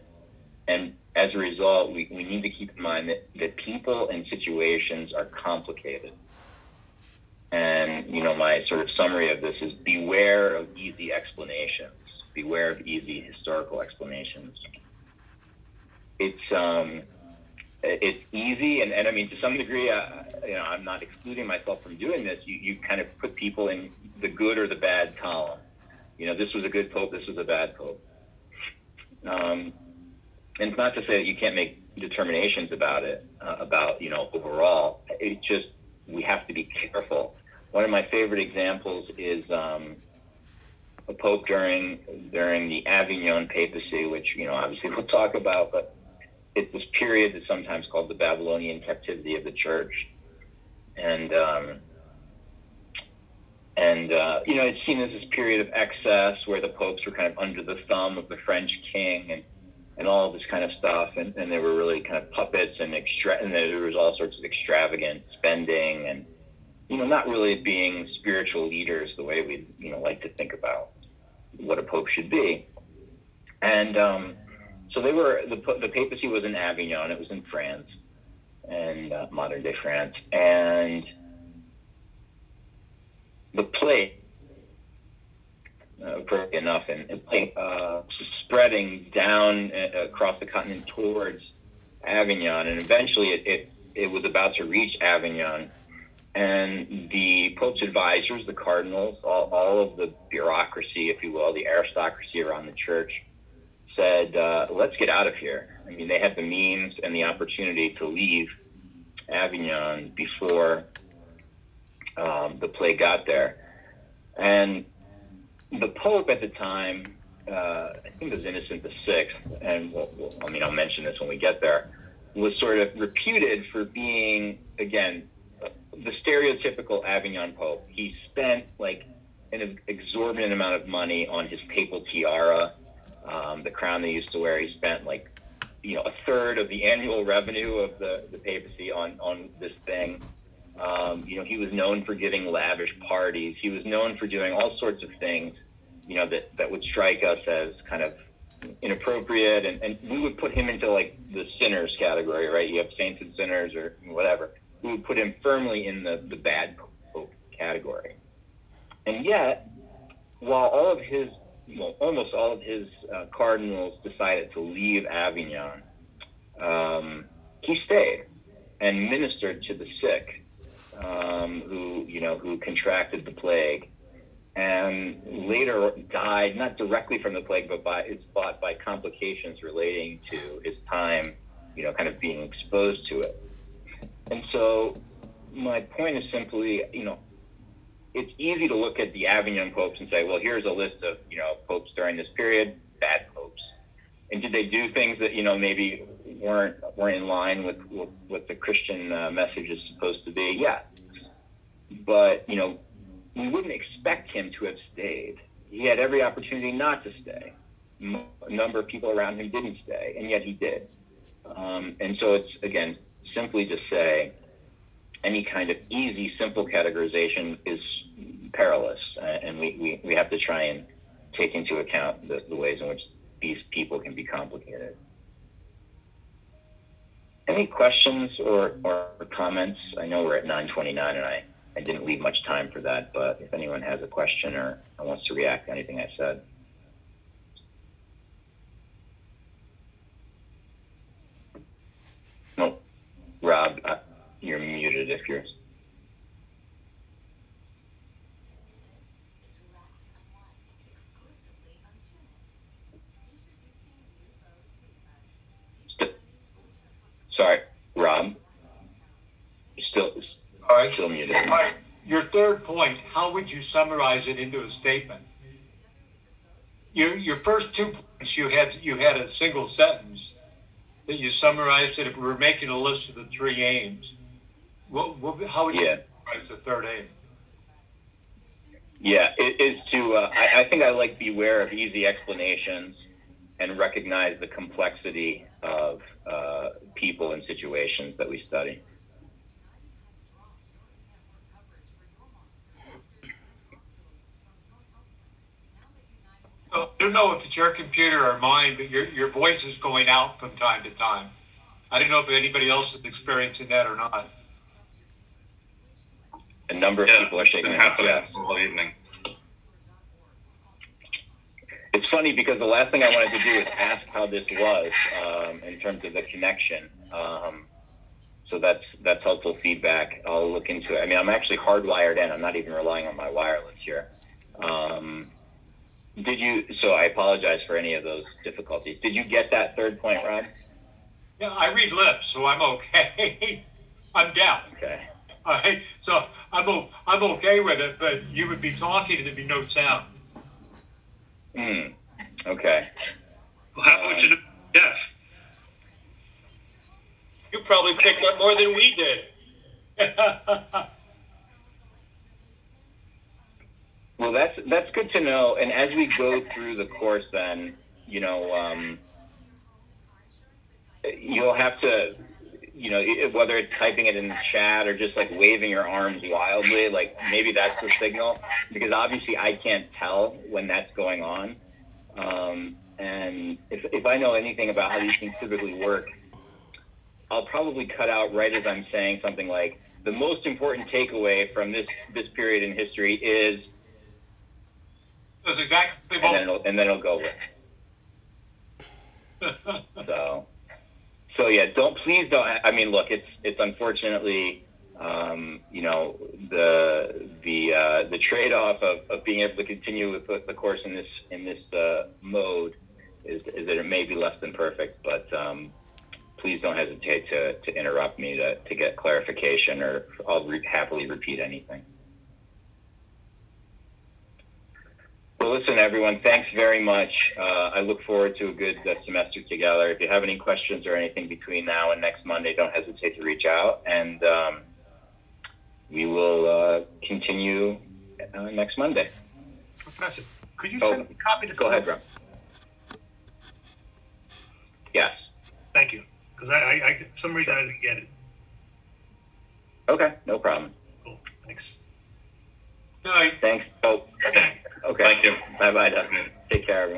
And as a result, we need to keep in mind that people and situations are complicated. And, you know, my sort of summary of this is beware of easy explanations, beware of easy historical explanations. It's easy, and I mean, to some degree, you know, I'm not excluding myself from doing this. You kind of put people in the good or the bad column. You know, this was a good pope, this was a bad pope. And it's not to say that you can't make determinations about it, about, you know, overall. It's just, we have to be careful. One of my favorite examples is a pope during the Avignon papacy, which, you know, obviously we'll talk about, but it's this period that's sometimes called the Babylonian captivity of the church. And you know, it's seen as this period of excess where the popes were kind of under the thumb of the French king and all this kind of stuff, and they were really kind of puppets, and there was all sorts of extravagant spending, and, you know, not really being spiritual leaders the way we, you know, like to think about what a pope should be. And so they were, the papacy was in Avignon, it was in France, and modern day France, and the plague, appropriately enough, and spreading down across the continent towards Avignon, and eventually it was about to reach Avignon, and the Pope's advisors, the cardinals, all of the bureaucracy, if you will, the aristocracy around the church, said, let's get out of here. I mean, they had the means and the opportunity to leave Avignon before the plague got there. And the Pope at the time, I think it was Innocent VI, and I mean, I'll mention this when we get there, was sort of reputed for being, again, the stereotypical Avignon Pope. He spent like an exorbitant amount of money on his papal tiara, the crown they used to wear. He spent like, you know, a third of the annual revenue of the papacy on this thing. You know, he was known for giving lavish parties. He was known for doing all sorts of things, you know, that would strike us as kind of inappropriate. And we would put him into like the sinners category, right? You have saints and sinners or whatever. We would put him firmly in the bad pope category. And yet, while almost all of his cardinals decided to leave Avignon, he stayed and ministered to the sick. Who contracted the plague and later died, not directly from the plague, but by complications relating to his time, you know, kind of being exposed to it. And so my point is simply, you know, it's easy to look at the Avignon popes and say, well, here's a list of, you know, popes during this period, bad popes. And did they do things that, you know, maybe weren't in line with what the Christian message is supposed to be? Yeah. But, you know, we wouldn't expect him to have stayed. He had every opportunity not to stay. A number of people around him didn't stay, and yet he did. And so it's, again, simply to say any kind of easy, simple categorization is perilous, and we have to try and take into account the ways in which these people can be complicated. Any questions or comments? I know we're at 9:29 and I didn't leave much time for that, but if anyone has a question or wants to react to anything I said. Rob, you're muted if you're... Sorry, Rob. Still muted. All right. Your third point, how would you summarize it into a statement? Your first 2 points, you had a single sentence that you summarized it. If we were making a list of the three aims, how would you summarize the third aim? Yeah, it is to, I think I like beware of easy explanations and recognize the complexity of people and situations that we study. I don't know if it's your computer or mine, but your voice is going out from time to time. I don't know if anybody else is experiencing that or not. A number of people are shaking their heads. Yeah, all evening. It's funny because the last thing I wanted to do is ask how this was in terms of the connection. So that's helpful feedback. I'll look into it. I mean, I'm actually hardwired in. I'm not even relying on my wireless here. So I apologize for any of those difficulties. Did you get that third point, Rob? Yeah, I read lips, so I'm okay. I'm deaf. Okay. All right, so I'm okay with it, but you would be talking and there'd be no sound. Okay. Well, how would you know you're deaf? You probably picked up more than we did. Well, that's good to know. And as we go through the course, then you'll have to, whether it's typing it in the chat or just like waving your arms wildly, like maybe that's the signal, because obviously I can't tell when that's going on. And if I know anything about how these things typically work, I'll probably cut out right as I'm saying something like, the most important takeaway from this period in history is. That's exactly what. And then it'll go with. So yeah, please don't. I mean, look, it's unfortunately, the trade-off of being able to continue with the course in this mode is that it may be less than perfect, but please don't hesitate to interrupt me to get clarification, or I'll happily repeat anything. Well, listen, everyone, thanks very much. I look forward to a good semester together. If you have any questions or anything between now and next Monday, don't hesitate to reach out, and we will continue next Monday. Professor, could you send a copy to someone? Go ahead, Rob. Yes. Thank you, because I for some reason I didn't get it. Okay, no problem. Cool, thanks. Bye. Thanks. Okay. Thank you. Bye-bye, Doug. Take care, everyone.